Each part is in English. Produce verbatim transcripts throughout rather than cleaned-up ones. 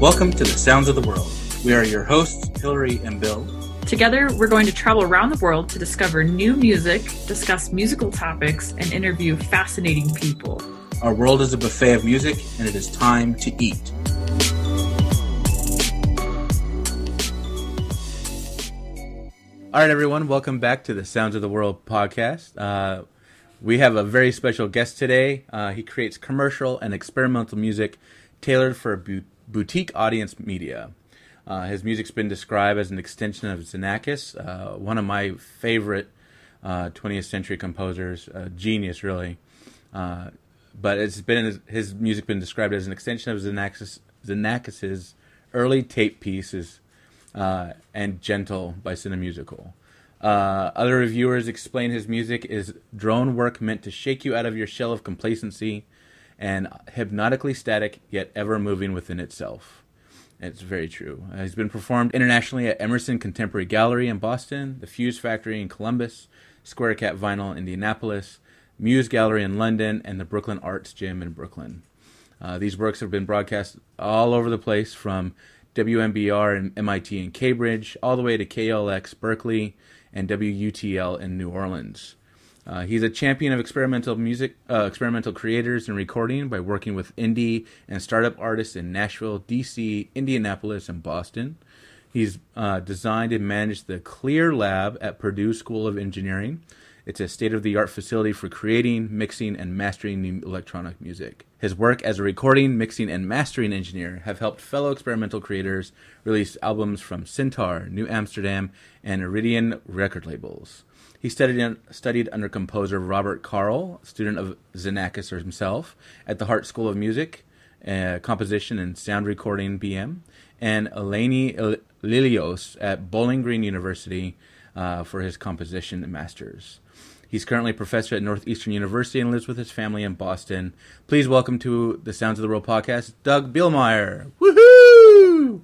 Welcome to the Sounds of the World. We are your hosts, Hillary and Bill. Together, we're going to travel around the world to discover new music, discuss musical topics, and interview fascinating people. Our world is a buffet of music, and it is time to eat. All right, everyone, welcome back to the Sounds of the World podcast. Uh, we have a very special guest today. Uh, he creates commercial and experimental music tailored for a bu- boutique audience media. Uh, his music's been described as an extension of Xenakis, uh, one of my favorite uh, twentieth century composers, uh, genius really. Uh, but it's been his music been described as an extension of Xenakis, Xenakis's early tape pieces uh, and Gentle by Cinemusical. Uh, other reviewers explain his music is drone work meant to shake you out of your shell of complacency and hypnotically static yet ever moving within itself. It's very true. Uh, he's been performed internationally at Emerson Contemporary Gallery in Boston, the Fuse Factory in Columbus, Square Cat Vinyl in Indianapolis, Muse Gallery in London, and the Brooklyn Arts Gym in Brooklyn. Uh, these works have been broadcast all over the place, from W M B R and M I T in Cambridge, all the way to K L X, Berkeley, and W U T L in New Orleans. Uh, he's a champion of experimental music, uh, experimental creators and recording by working with indie and startup artists in Nashville, D C, Indianapolis, and Boston. He's uh, designed and managed the Clear Lab at Purdue School of Engineering. It's a state-of-the-art facility for creating, mixing, and mastering new electronic music. His work as a recording, mixing, and mastering engineer have helped fellow experimental creators release albums from Centaur, New Amsterdam, and Iridian record labels. He studied studied under composer Robert Carl, student of Xenakis himself, at the Hart School of Music, uh, Composition and Sound Recording B M, and Elainie Lillios at Bowling Green University uh, for his composition masters. He's currently a professor at Northeastern University and lives with his family in Boston. Please welcome to the Sounds of the World podcast, Doug Bielmeier. Woohoo!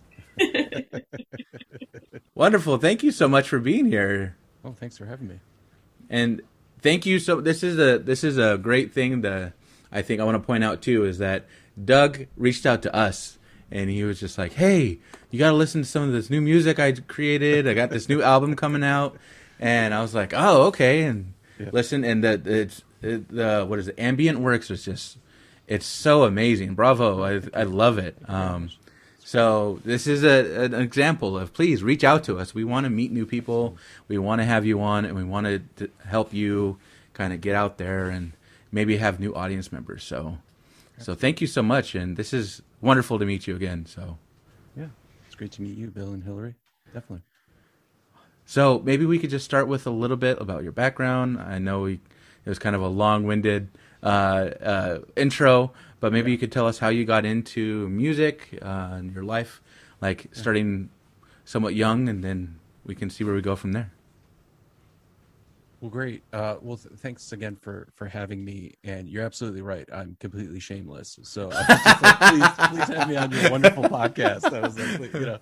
Wonderful. Thank you so much for being here. Oh, thanks for having me. And thank you. So this is a this is a great thing that I think I want to point out too is that Doug reached out to us and he was just like, "Hey, you got to listen to some of this new music I created. I got this new album coming out." And I was like, "Oh, okay." And yeah. listen, and the it's it, the what is it? Ambient Works was just it's so amazing. Bravo! I I love it. Um, So this is a, an example of please reach out to us. We want to meet new people. We want to have you on, and we want to d- help you kind of get out there and maybe have new audience members. So, so thank you so much, and this is wonderful to meet you again. So, yeah, it's great to meet you, Bill and Hillary. Definitely. So maybe we could just start with a little bit about your background. I know we, it was kind of a long-winded uh, uh, intro. But maybe yeah. you could tell us how you got into music uh, and your life, like starting somewhat young, and then we can see where we go from there. Well, great. Uh, well, th- thanks again for, for having me. And you're absolutely right. I'm completely shameless. So I was just like, please, please have me on your wonderful podcast. I was like, you know.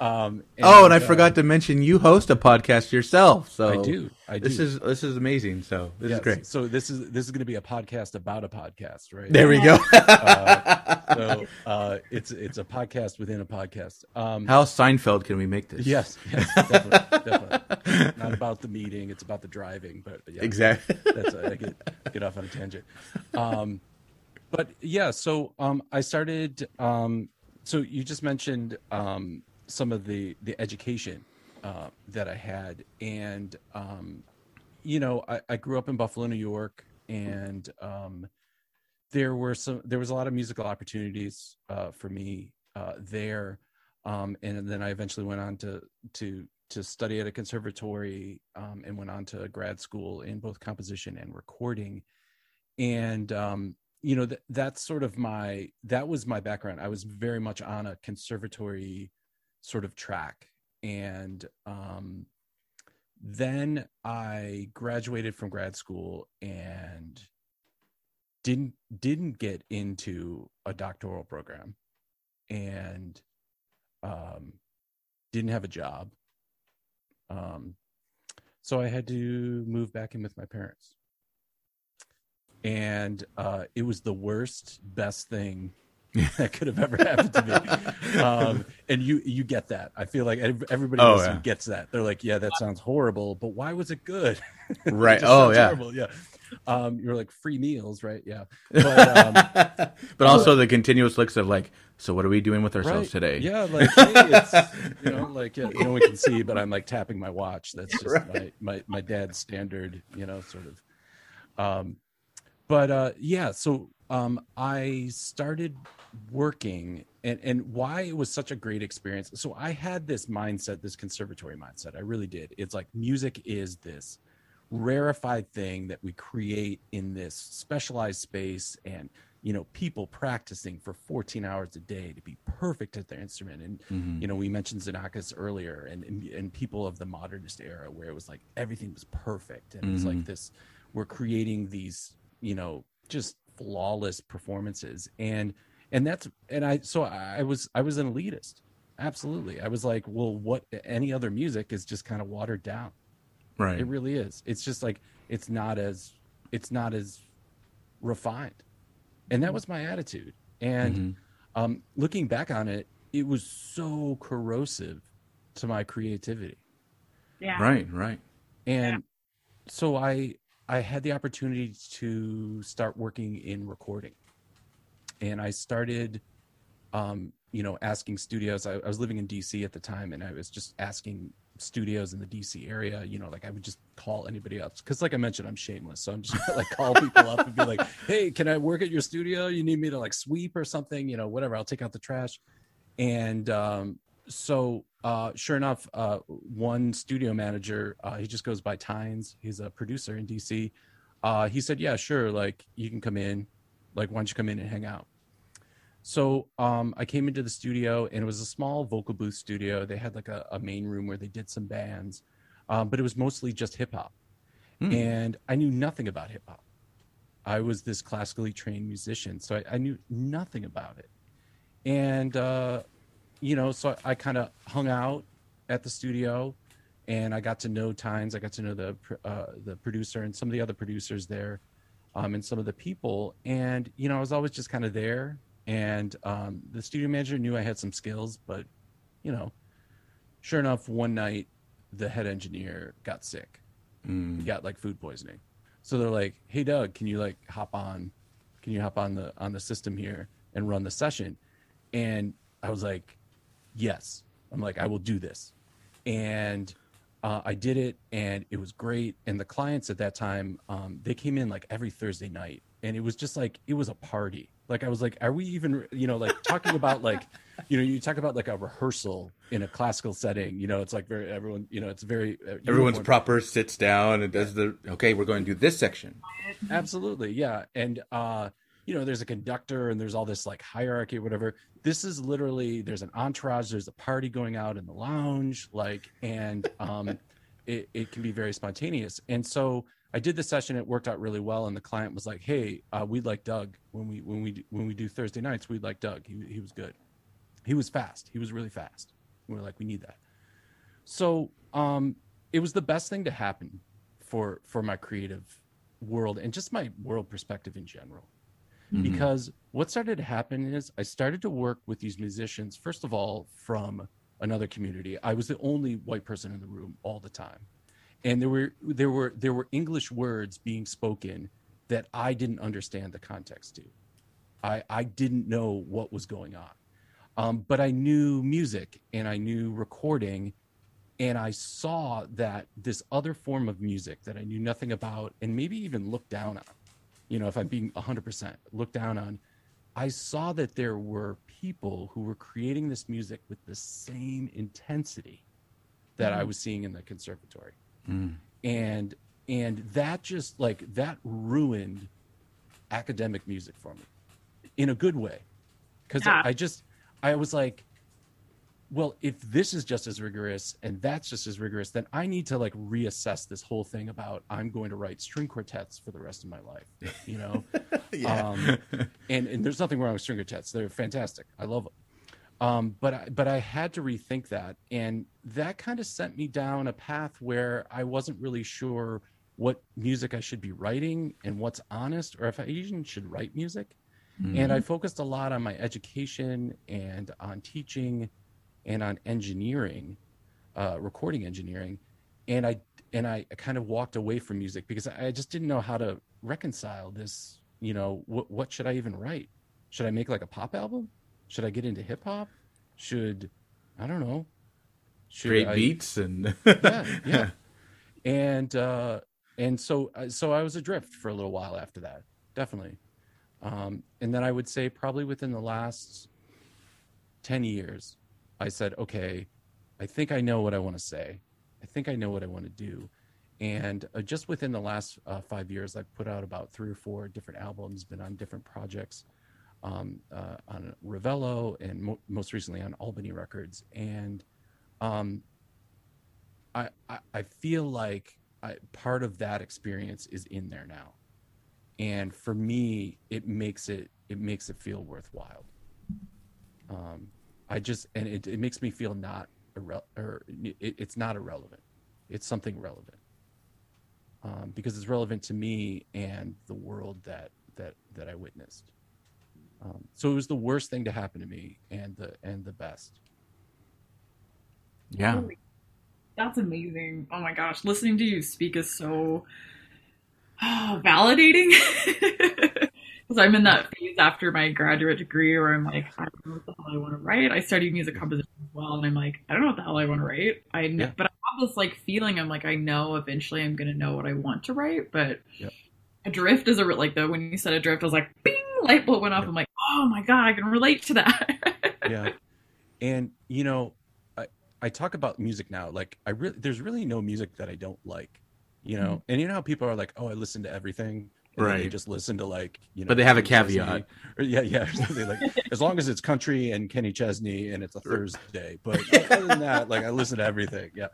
Um, and, oh, and I uh, forgot to mention you host a podcast yourself. So I do. I do. This is this is amazing. So this yes. is great. So this is this is going to be a podcast about a podcast, right? There we go. uh, so uh, it's it's a podcast within a podcast. Um, How Seinfeld can we make this? Yes, yes, definitely. definitely. Not about the meeting. It's about the driving. But yeah, exactly. That's I get get off on a tangent. Um, but yeah, so um, I started. Um, so you just mentioned. Um, some of the, the education uh, that I had. And, um, you know, I, I grew up in Buffalo, New York, and um, there were some, there was a lot of musical opportunities uh, for me uh, there. Um, and then I eventually went on to, to, to study at a conservatory um, and went on to grad school in both composition and recording. And, um, you know, th- that's sort of my, that was my background. I was very much on a conservatory sort of track. And um, then I graduated from grad school and didn't didn't get into a doctoral program and um, didn't have a job. Um, so I had to move back in with my parents. And uh, it was the worst, best thing that could have ever happened to me. Um, and you you get that. I feel like everybody oh, yeah. gets that. They're like, yeah, that sounds horrible, but why was it good? Right. It oh, yeah. Terrible. Yeah. Um, you're like free meals, right? Yeah. But, um, but also, also the continuous looks of like, so what are we doing with ourselves right? today? Yeah. Like, hey, it's, you know, like yeah, no one can see, but I'm like tapping my watch. That's just right. my, my, my dad's standard, you know, sort of. Um, but uh, yeah, so um, I started working and, and why it was such a great experience. So I had this mindset, this conservatory mindset. I really did. It's like music is this rarefied thing that we create in this specialized space, and you know, people practicing for fourteen hours a day to be perfect at their instrument. And mm-hmm. you know, we mentioned Xenakis earlier, and, and and people of the modernist era where it was like everything was perfect, and mm-hmm. it's like this, we're creating these, you know, just flawless performances. And and that's and I so I was I was an elitist, absolutely. I was like, well, what, any other music is just kind of watered down. Right. It really is. It's just like, it's not as, it's not as refined. And that was my attitude. And mm-hmm. um, looking back on it, it was so corrosive to my creativity. Yeah. Right. Right. And yeah. so I, I had the opportunity to start working in recording, and I started, um, you know, asking studios. I, I was living in D C at the time, and I was just asking studios in the D C area, you know, like I would just call anybody up, because like I mentioned, I'm shameless, so I'm just gonna, like call people up and be like, hey, can I work at your studio? You need me to like sweep or something, you know, whatever, I'll take out the trash. And um so uh sure enough, uh one studio manager, uh he just goes by Tynes, he's a producer in D C, uh he said, yeah, sure, like you can come in, like why don't you come in and hang out. So um, I came into the studio, and it was a small vocal booth studio. They had like a, a main room where they did some bands, um, but it was mostly just hip hop. Mm. And I knew nothing about hip hop. I was this classically trained musician, so I, I knew nothing about it. And, uh, you know, so I, I kind of hung out at the studio, and I got to know Tynes. I got to know the, uh, the producer and some of the other producers there, um, and some of the people. And, you know, I was always just kind of there. And um, the studio manager knew I had some skills, but, you know, sure enough, one night the head engineer got sick. Mm. He got like food poisoning. So they're like, hey, Doug, can you like hop on? Can you hop on the on the system here and run the session? And I was like, yes. I'm like, I will do this. And uh, I did it, and it was great. And the clients at that time, um, they came in like every Thursday night. And it was just like, it was a party. Like, I was like, are we even, you know, like talking about like, you know, you talk about like a rehearsal in a classical setting, you know, it's like very, everyone, you know, it's very. Uh, Everyone's proper, sits down and does the, okay, we're going to do this section. Absolutely. Yeah. And, uh, you know, there's a conductor and there's all this like hierarchy or whatever. This is literally, there's an entourage, there's a party going out in the lounge, like, and um, it, it can be very spontaneous. And so I did the session. It worked out really well, and the client was like, "Hey, uh, we'd like Doug when we when we when we do Thursday nights. We'd like Doug. He he was good. He was fast. He was really fast. We were like, we need that." So um, it was the best thing to happen for for my creative world and just my world perspective in general, mm-hmm. because what started to happen is I started to work with these musicians. First of all, from another community. I was the only white person in the room all the time. And there were there were there were English words being spoken that I didn't understand the context to. I, I didn't know what was going on, um, but I knew music and I knew recording, and I saw that this other form of music that I knew nothing about and maybe even looked down on, you know, if I'm being one hundred percent looked down on, I saw that there were people who were creating this music with the same intensity that I was seeing in the conservatory. Mm. And and that just like that ruined academic music for me in a good way, because yeah. I, I just I was like, well, if this is just as rigorous and that's just as rigorous, then I need to like reassess this whole thing about I'm going to write string quartets for the rest of my life, you know. yeah. um, and, and there's nothing wrong with string quartets. They're fantastic. I love them. Um, but I, but I had to rethink that, and that kind of sent me down a path where I wasn't really sure what music I should be writing and what's honest, or if I even should write music. Mm-hmm. And I focused a lot on my education and on teaching and on engineering, uh, recording engineering. And I and I kind of walked away from music because I just didn't know how to reconcile this, you know, wh- what should I even write? Should I make like a pop album? Should I get into hip hop? Should, I don't know. Should Great I, beats and... yeah, yeah. And, uh, and so, so I was adrift for a little while after that, definitely. Um, and then I would say probably within the last ten years, I said, okay, I think I know what I want to say. I think I know what I want to do. And uh, just within the last uh, five years, I've put out about three or four different albums, been on different projects, um, uh, on Ravello and mo- most recently on Albany Records. And, um, I, I, I feel like I, part of that experience is in there now. And for me, it makes it, it makes it feel worthwhile. Um, I just, and it, it makes me feel not, irre- or it, it's not irrelevant. It's something relevant. Um, because it's relevant to me and the world that, that, that I witnessed. Um, so it was the worst thing to happen to me and the, and the best. Yeah. That's amazing. Oh my gosh. Listening to you speak is so oh, validating. Because I'm in that phase after my graduate degree where I'm like, I don't know what the hell I want to write. I studied music composition as well. And I'm like, I don't know what the hell I want to write. I know, yeah. But I have this like feeling. I'm like, I know eventually I'm going to know what I want to write. But yeah. Adrift is a like the, when you said adrift, I was like, bing, light bulb went off. Yeah. I'm like, oh my God, I can relate to that. Yeah. And you know, I talk about music now, like I really, there's really no music that I don't like, you know, mm-hmm. And you know how people are like, oh, I listen to everything. And right. They just listen to like, you know, but they have Kenny a caveat. Or, yeah. Yeah. Like, as long as it's country and Kenny Chesney and it's a Thursday, but other than that, like I listen to everything. Yeah.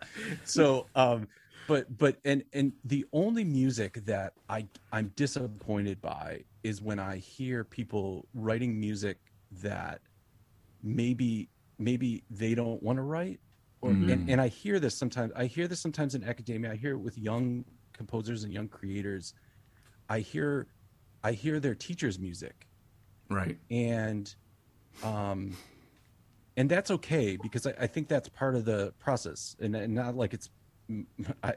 So, um, but, but, and, and the only music that I I'm disappointed by is when I hear people writing music that maybe, maybe they don't want to write. Or, mm-hmm. and, and I hear this sometimes. I hear this sometimes in academia. I hear it with young composers and young creators. I hear, I hear their teachers' music, right? And, um, and that's okay because I, I think that's part of the process. And, and not like it's,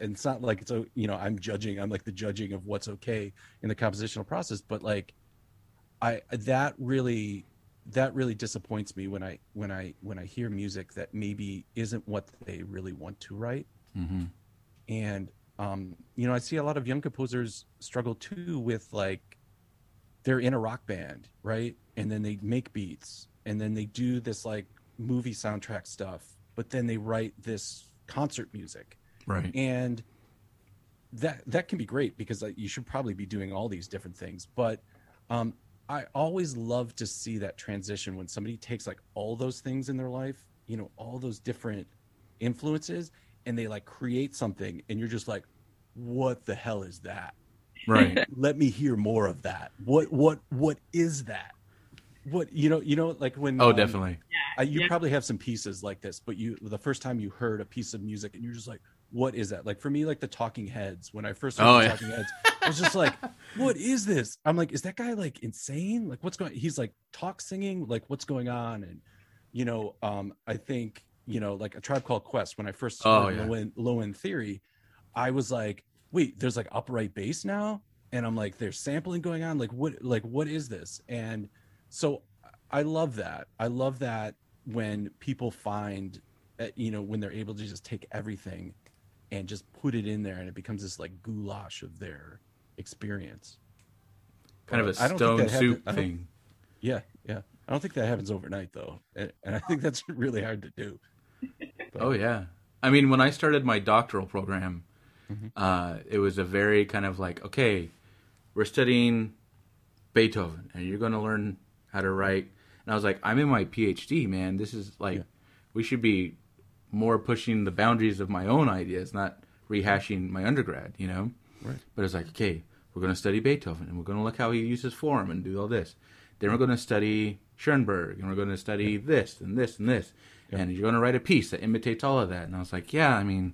it's not like it's you know I'm judging. I'm like the judging of what's okay in the compositional process. But like, I that really. that really disappoints me when I, when I, when I hear music that maybe isn't what they really want to write. Mm-hmm. And, um, you know, I see a lot of young composers struggle too with like, they're in a rock band, right? And then they make beats and then they do this like movie soundtrack stuff, but then they write this concert music. Right. And that, that can be great because like, you should probably be doing all these different things, but, um, I always love to see that transition when somebody takes like all those things in their life, you know, all those different influences and they like create something and you're just like, what the hell is that? Right. Let me hear more of that. What, what, what is that? What, you know, you know, like when, oh, um, definitely. Uh, you yeah. probably have some pieces like this, but you, the first time you heard a piece of music and you're just like, what is that? Like for me, like the Talking Heads, when I first heard oh, the yeah. Talking Heads, I was just like, what is this? I'm like, is that guy like insane? Like what's going on? He's like talk singing, like what's going on? And, you know, um, I think, you know, like A Tribe Called Quest, when I first heard oh, yeah. Low End, Low End Theory, I was like, wait, there's like upright bass now. And I'm like, there's sampling going on. Like what, like, what is this? And so I love that. I love that when people find, you know, when they're able to just take everything and just put it in there and it becomes this like goulash of their experience. Kind of a stone soup thing. Yeah, yeah. I don't think that happens overnight though. And, and I think that's really hard to do. But. Oh yeah. I mean, when I started my doctoral program, mm-hmm. uh, it was a very kind of like, okay, we're studying Beethoven and you're going to learn how to write. And I was like, I'm in my PhD, man. This is like, yeah. we should be more pushing the boundaries of my own ideas, not rehashing my undergrad, you know? Right. But it's like, okay, we're going to study Beethoven and we're going to look how he uses form and do all this. Then we're going to study Schoenberg and we're going to study yeah. this and this and this. Yeah. And you're going to write a piece that imitates all of that. And I was like, yeah, I mean,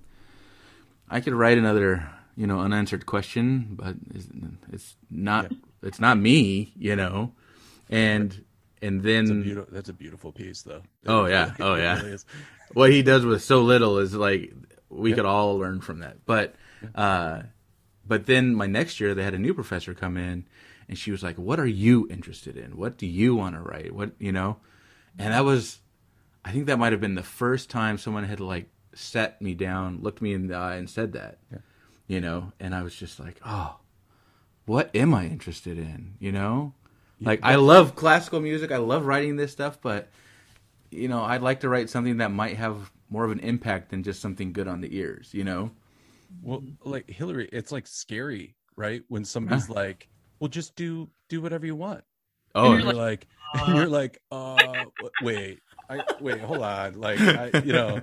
I could write another, you know, unanswered question, but it's, it's not, yeah. it's not me, you know? And and then that's a, beautiful, that's a beautiful piece, though. That oh yeah, really, oh yeah. Really what he does with so little is like we yeah. could all learn from that. But uh, but then my next year they had a new professor come in, and she was like, "What are you interested in? What do you want to write? What you know?" And that was, I think that might have been the first time someone had like sat me down, looked me in the eye, and said that. Yeah. You know, and I was just like, oh, what am I interested in? You know, like I love classical music. I love writing this stuff. But, you know, I'd like to write something that might have more of an impact than just something good on the ears, you know? Well, like Hillary, it's like scary, right? When somebody's like, well, just do do whatever you want. Oh, and you're like, uh... and you're like, uh, wait, I, wait, hold on. Like, I, you know.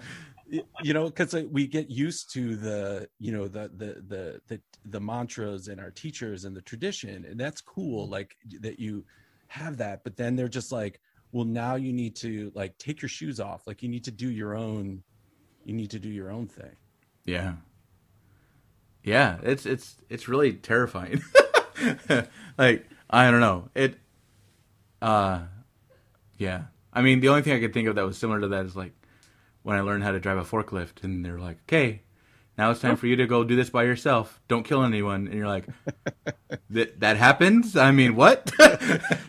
You know, because we get used to the, you know, the, the the the the mantras and our teachers and the tradition, and that's cool, like that you have that. But then they're just like, well, now you need to like take your shoes off, like you need to do your own, you need to do your own thing. Yeah, yeah, it's it's it's really terrifying. Like I don't know it. Uh, yeah, I mean, the only thing I could think of that was similar to that is like, when I learned how to drive a forklift, and they're like, okay, now it's time for you to go do this by yourself. Don't kill anyone. And you're like, that that happens? I mean, what?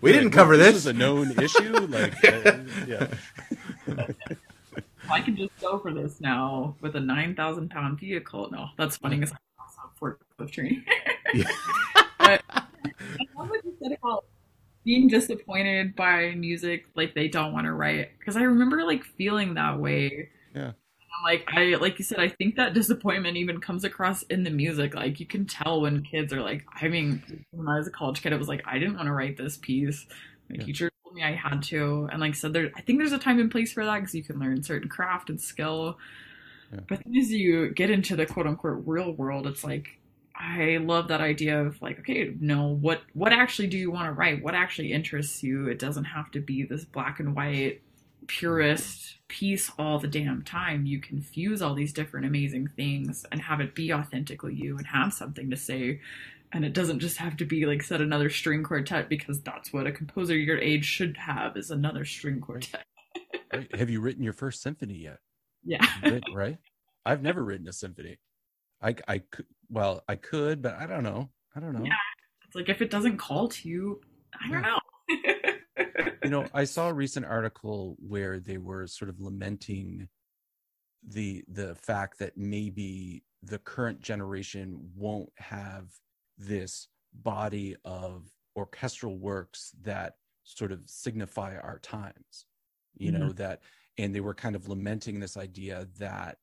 We yeah, didn't cover this. This is a known issue. Like, uh, yeah. I can just go for this now with a nine thousand pound vehicle. No, that's funny because I'm also a forklift trainer. Yeah. But I love what you said about being disappointed by music, like they don't want to write, because I remember like feeling that way. Yeah, I'm like I like you said, I think that disappointment even comes across in the music. Like you can tell when kids are like, I mean, when I was a college kid, it was like I didn't want to write this piece. My yeah. teacher told me I had to, and like said, there. I think there's a time and place for that because you can learn certain craft and skill. Yeah. But then as you get into the quote unquote real world, it's like, I love that idea of like, okay, no, what, what actually do you want to write? What actually interests you? It doesn't have to be this black and white purist piece all the damn time. You can fuse all these different amazing things and have it be authentically you and have something to say. And it doesn't just have to be like, said another string quartet, because that's what a composer your age should have, is another string quartet. Right. Have you written your first symphony yet? Yeah. Written, right? I've never written a symphony. I, I could, well, I could, but I don't know. I don't know. Yeah. It's like, if it doesn't call to you, I don't yeah. know. You know, I saw a recent article where they were sort of lamenting the, the fact that maybe the current generation won't have this body of orchestral works that sort of signify our times, you mm-hmm. know, that, and they were kind of lamenting this idea that,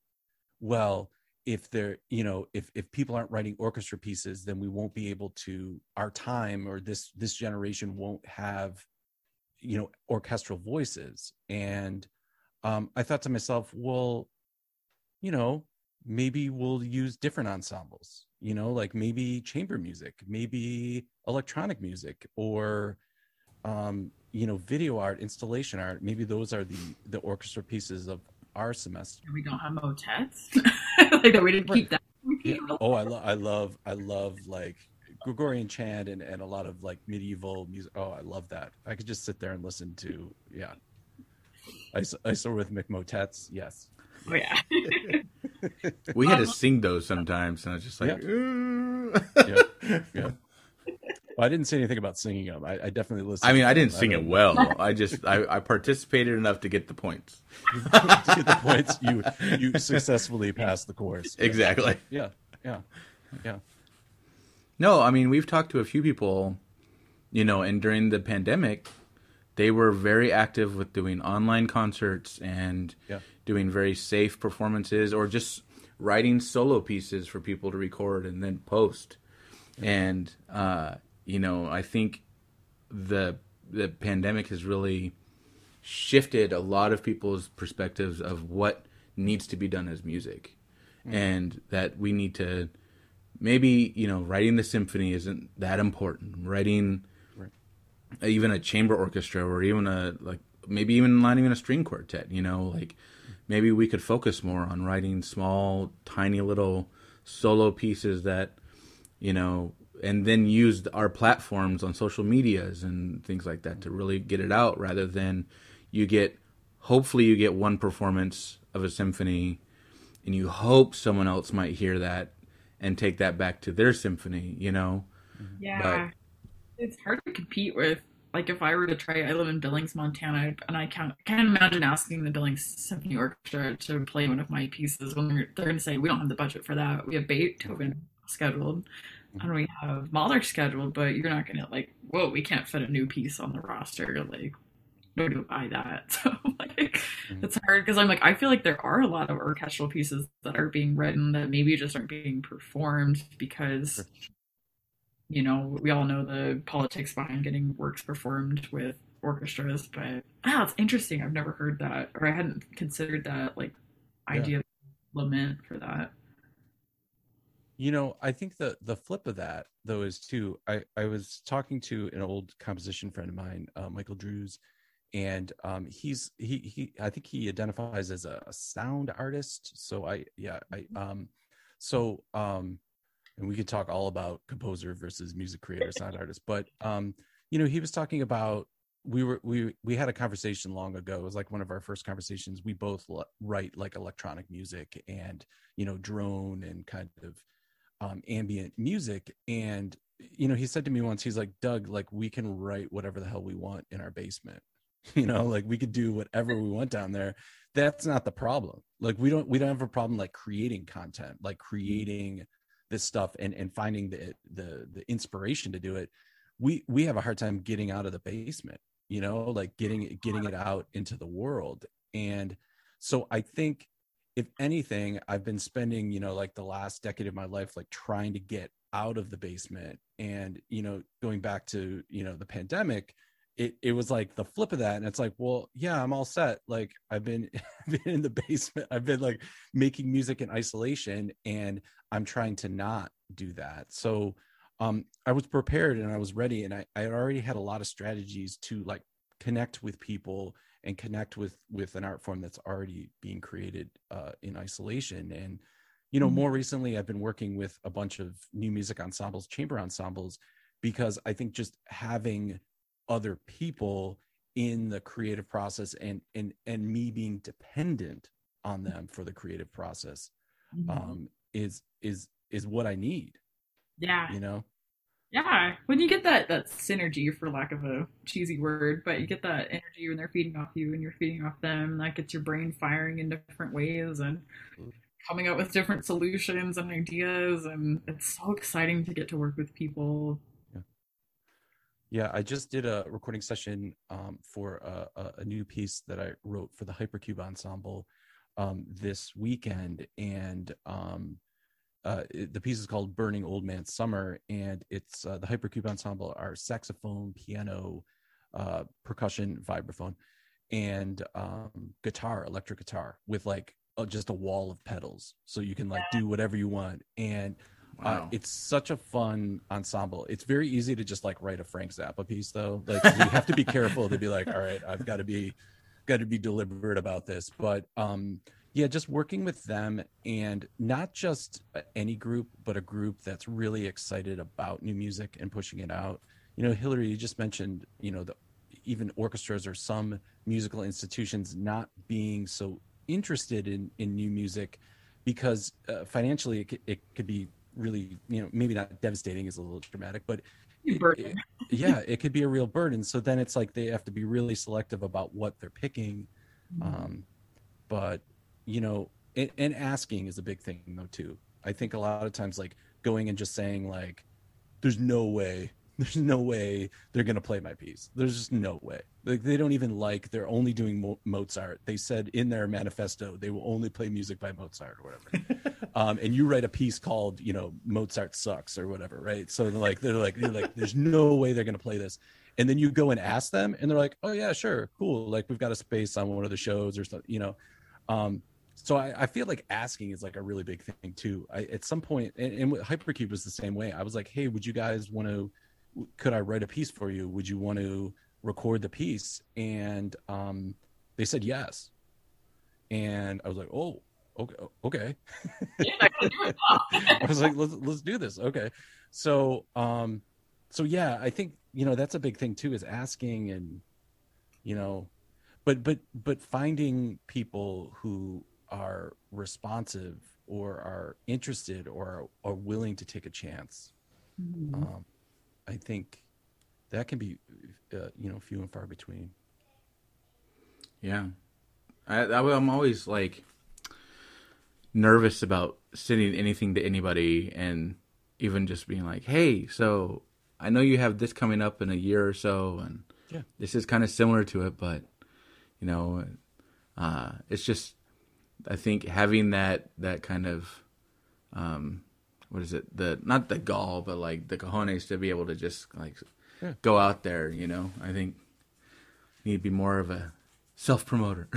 well, if they're, you know, if, if people aren't writing orchestra pieces, then we won't be able to, our time or this, this generation won't have, you know, orchestral voices. And um, I thought to myself, well, you know, maybe we'll use different ensembles, you know, like maybe chamber music, maybe electronic music, or, um, you know, video art, installation art. Maybe those are the, the orchestra pieces of our semester. We don't have motets. Like that, we didn't keep that. Yeah. Oh, I love, I love, I love like Gregorian chant and, and a lot of like medieval music. Oh, I love that. I could just sit there and listen to, yeah. I, I saw with McMotets, yes. Oh yeah. We had to sing those sometimes, and I was just like, yeah, yeah. yeah. Well, I didn't say anything about singing them. I, I definitely listened. I mean, I didn't them. sing I it well. I just I, I participated enough to get the points. To get the points, you you successfully passed the course. Exactly. Yeah, yeah, yeah. No, I mean, we've talked to a few people, you know, and during the pandemic, they were very active with doing online concerts and yeah. doing very safe performances, or just writing solo pieces for people to record and then post. Yeah. And uh, you know, I think the the pandemic has really shifted a lot of people's perspectives of what needs to be done as music, mm-hmm. and that we need to maybe, you know, writing the symphony isn't that important. Writing right. even a chamber orchestra, or even a like maybe even not even a string quartet. You know, like mm-hmm. maybe we could focus more on writing small, tiny little solo pieces that, you know, and then used our platforms on social medias and things like that to really get it out, rather than you get, hopefully you get one performance of a symphony and you hope someone else might hear that and take that back to their symphony, you know? Yeah. But it's hard to compete with. Like, if I were to try, I live in Billings, Montana, and I can't, can't imagine asking the Billings Symphony Orchestra to play one of my pieces when they're, they're going to say, we don't have the budget for that. We have Beethoven scheduled, and we have Mahler scheduled, but you're not going to, like, whoa, we can't fit a new piece on the roster. Like, nobody would buy that. So, like, it's hard, because I'm like, I feel like there are a lot of orchestral pieces that are being written that maybe just aren't being performed because... You know, we all know the politics behind getting works performed with orchestras, but wow, it's interesting. I've never heard that, or I hadn't considered that, like, idea yeah. of lament for that. You know, I think the the flip of that, though, is too, I, I was talking to an old composition friend of mine, uh, Michael Drews, and um, he's, he, he, I think he identifies as a, a sound artist. So I, yeah, I, um, so, um, and we could talk all about composer versus music creator, sound artist. But, um, you know, he was talking about, we were, we, we had a conversation long ago. It was like one of our first conversations. We both le- write like electronic music and, you know, drone and kind of um, ambient music. And, you know, he said to me once, he's like, Doug, like, we can write whatever the hell we want in our basement. You know, like, we could do whatever we want down there. That's not the problem. Like, we don't, we don't have a problem, like, creating content, like creating this stuff and, and finding the, the, the inspiration to do it. We, we have a hard time getting out of the basement, you know, like getting, getting it out into the world. And so I think if anything, I've been spending, you know, like the last decade of my life, like trying to get out of the basement. And, you know, going back to, you know, the pandemic, it, it was like the flip of that. And it's like, well, yeah, I'm all set. Like, I've been, I've been in the basement. I've been like making music in isolation, and I'm trying to not do that. So um, I was prepared and I was ready, and I, I already had a lot of strategies to like connect with people and connect with, with an art form that's already being created uh, in isolation. And, you know, mm-hmm. more recently, I've been working with a bunch of new music ensembles, chamber ensembles, because I think just having other people in the creative process and and and me being dependent on them for the creative process mm-hmm. um is is is what I need. Yeah, you know. Yeah, when you get that that synergy, for lack of a cheesy word, but you get that energy when they're feeding off you and you're feeding off them, that gets your brain firing in different ways and coming up with different solutions and ideas, and it's so exciting to get to work with people. Yeah, I just did a recording session um, for a, a new piece that I wrote for the Hypercube Ensemble um, this weekend, and um, uh, it, the piece is called "Burning Old Man's Summer," and it's uh, the Hypercube Ensemble are saxophone, piano, uh, percussion, vibraphone, and um, guitar, electric guitar, with like uh, just a wall of pedals, so you can like do whatever you want. And Wow. Uh, it's such a fun ensemble. It's very easy to just like write a Frank Zappa piece, though. Like, you have to be careful to be like, all right, I've got to be, got to be deliberate about this. But um, yeah, just working with them, and not just any group, but a group that's really excited about new music and pushing it out. You know, Hillary, you just mentioned, you know, the, even orchestras or some musical institutions not being so interested in in new music because uh, financially it, it could be really, you know, maybe not devastating is a little dramatic, but it, it, yeah, it could be a real burden. So then it's like they have to be really selective about what they're picking. Mm-hmm. Um, but, you know, it, and asking is a big thing, though, too. I think a lot of times, like, going and just saying, like, there's no way, there's no way they're going to play my piece. There's just no way. Like, they don't even like, they're only doing Mo- Mozart. They said in their manifesto, they will only play music by Mozart or whatever. Um, and you write a piece called, you know, Mozart sucks or whatever, right? So they're like, they're like, they're like, there's no way they're going to play this. And then you go and ask them, and they're like, oh yeah, sure, cool. Like, we've got a space on one of the shows or something, you know? Um, so I, I feel like asking is like a really big thing too. I, at some point, and, and Hypercube was the same way. I was like, hey, would you guys want to, could I write a piece for you? Would you want to record the piece? And um, they said yes. And I was like, oh, okay. okay. Yeah, I, do it I was like, let's let's do this. Okay. So, um, so yeah, I think, you know, that's a big thing too, is asking and, you know, but, but, but finding people who are responsive or are interested or are willing to take a chance. Mm-hmm. Um, I think that can be, uh, you know, few and far between. Yeah. I, I, I'm always like nervous about sending anything to anybody, and even just being like, hey, so I know you have this coming up in a year or so, and yeah, this is kind of similar to it, but you know, uh, it's just, I think having that, that kind of, um, what is it? The, not the gall, but like the cojones to be able to just like yeah. go out there, you know, I think need to be more of a self-promoter.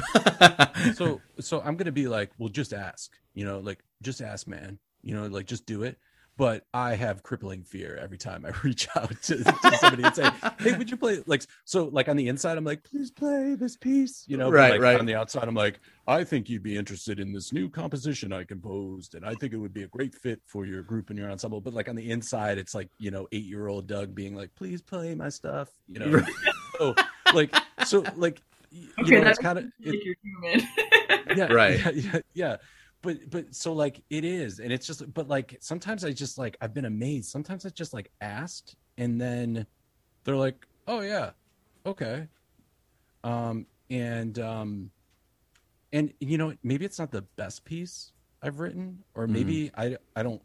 so, so I'm going to be like, well, just ask, you know, like just ask, man, you know, like just do it. But I have crippling fear every time I reach out to, to somebody and say, hey, would you play like, so like on the inside, I'm like, please play this piece, you know, right, like, right. On the outside, I'm like, I think you'd be interested in this new composition I composed, and I think it would be a great fit for your group and your ensemble. But like on the inside, it's like, you know, eight year old Doug being like, please play my stuff, you know? Right. So like, so like, you okay, know, it's kind of, it, you're human. yeah, right. Yeah. yeah, yeah. But, but so like it is, and it's just, but like, sometimes I just like, I've been amazed. Sometimes I just like asked, and then they're like, oh yeah. Okay. Um, and, um, and you know, maybe it's not the best piece I've written, or maybe mm. I, I don't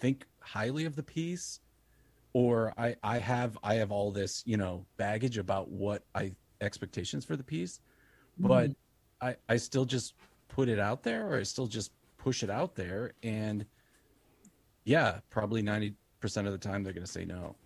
think highly of the piece, or I, I have, I have all this, you know, baggage about what I expectations for the piece, but mm. I, I still just put it out there, or I still just push it out there, and yeah, probably ninety percent of the time they're going to say no.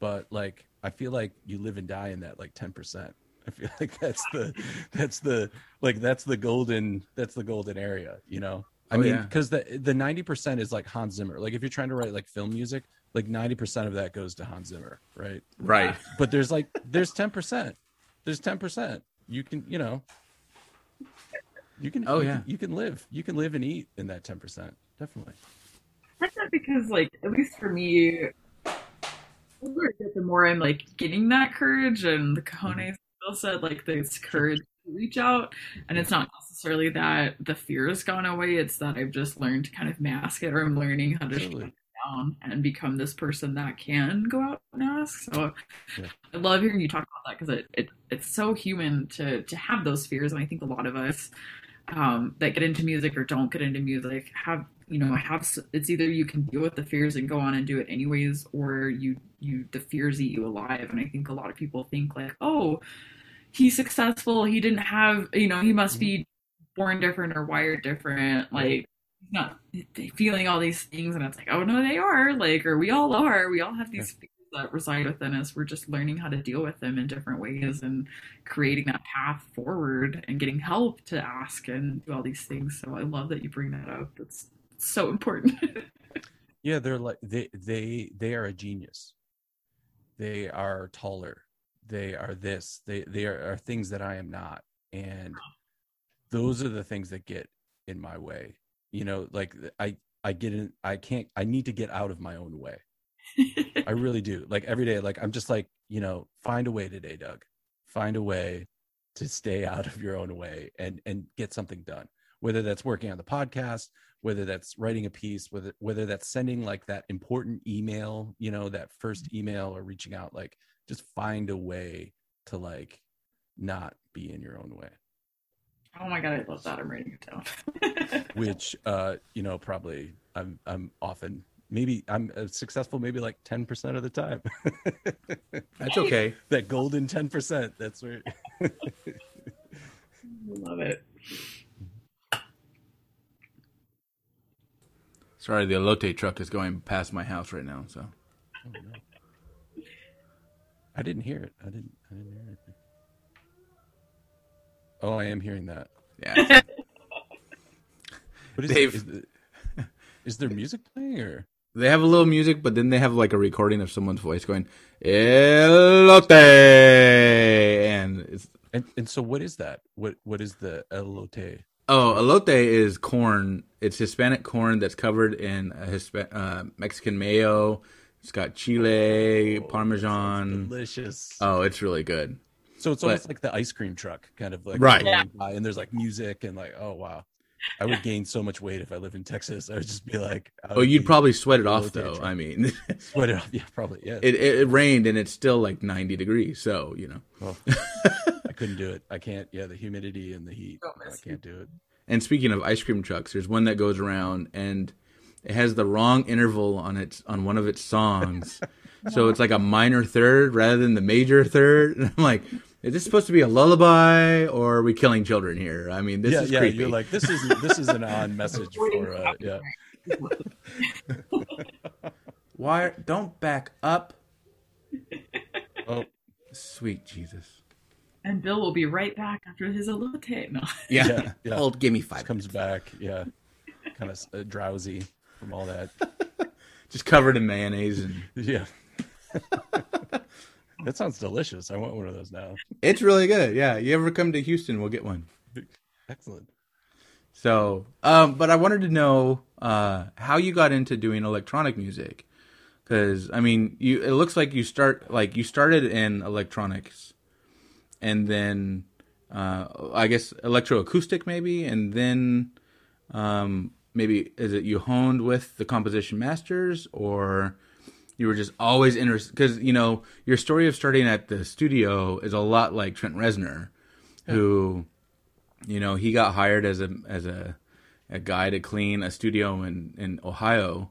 But like, I feel like you live and die in that like ten percent. I feel like that's the, that's the, like, that's the golden, that's the golden area, you know? I oh, mean, yeah. cause the, the ninety percent is like Hans Zimmer. Like if you're trying to write like film music, like ninety percent of that goes to Hans Zimmer. Right. Right. But there's like, there's ten percent, there's ten percent. You can, you know, You can oh you yeah can, you can live you can live and eat in that ten percent definitely. That's not because like at least for me, the more I'm like getting that courage and the cojones, mm-hmm. Bill said, like this courage to reach out, and it's not necessarily that the fear has gone away. It's that I've just learned to kind of mask it, or I'm learning how to Absolutely. shut it down and become this person that can go out and ask. So yeah. I love hearing you talk about that, because it, it it's so human to to have those fears, and I think a lot of us. Um, that get into music or don't get into music have, you know, have, it's either you can deal with the fears and go on and do it anyways, or you, you, the fears eat you alive. And I think a lot of people think like, oh, he's successful. He didn't have, you know, he must be born different or wired different. Like not feeling all these things. And it's like, oh no, they are like, or we all are, we all have these fears that reside within us. We're just learning how to deal with them in different ways and creating that path forward and getting help to ask and do all these things. So I love that you bring that up. That's so important. Yeah, they're like they they they are a genius. They are taller. They are this. They they are, are things that I am not, and those are the things that get in my way. You know, like I I get in. I can't. I need to get out of my own way. I really do. Like every day, like I'm just like, you know, find a way today, Doug. Find a way to stay out of your own way and and get something done. Whether that's working on the podcast, whether that's writing a piece, whether whether that's sending like that important email, you know, that first email, or reaching out, like just find a way to like not be in your own way. Oh my God, I love that. I'm writing it down. Which uh, you know, probably I'm I'm often maybe I'm successful maybe like ten percent of the time. That's okay. That golden ten percent, that's where. Love it. Sorry, the elote truck is going past my house right now, so. Oh, no. I didn't hear it. I didn't I didn't hear anything. Oh, I am hearing that. Yeah. What is Dave. It? Is, the, is there music playing, or? They have a little music, but then they have like a recording of someone's voice going "elote," and it's and, and so what is that? What what is the elote? Oh, elote is corn. It's Hispanic corn that's covered in a Hispa- uh, Mexican mayo It's got Chile, oh, Parmesan. Delicious. Oh, it's really good. So it's but, almost like the ice cream truck kind of like right. Yeah. By, and there's like music and like, oh, wow. I would gain so much weight if I lived in Texas. I would just be like, oh, you'd probably sweat it off though. I mean, sweat it off. Yeah, probably. Yeah. It, it it rained and it's still like ninety degrees. So, you know, well, I couldn't do it. I can't. Yeah. The humidity and the heat. I can't do it. And speaking of ice cream trucks, there's one that goes around and it has the wrong interval on its, on one of its songs. So it's like a minor third rather than the major third. And I'm like, is this supposed to be a lullaby, or are we killing children here? I mean, this yeah, is yeah, creepy. You're like, this is this is an on message for uh, yeah. Why don't back up? Oh, sweet Jesus! And Bill will be right back after his elote. No. Yeah, yeah, yeah. Old, give me five. Just comes back, yeah, kind of uh, drowsy from all that. Just covered in mayonnaise and yeah. That sounds delicious. I want one of those now. It's really good. Yeah. You ever come to Houston, we'll get one. Excellent. So, um, but I wanted to know uh, how you got into doing electronic music. Because, I mean, you it looks like you start like you started in electronics and then, uh, I guess, electroacoustic maybe. And then um, maybe is it you honed with the composition masters, or... You were just always interested, because, you know, your story of starting at the studio is a lot like Trent Reznor, yeah. who, you know, he got hired as a as a, a guy to clean a studio in, in Ohio.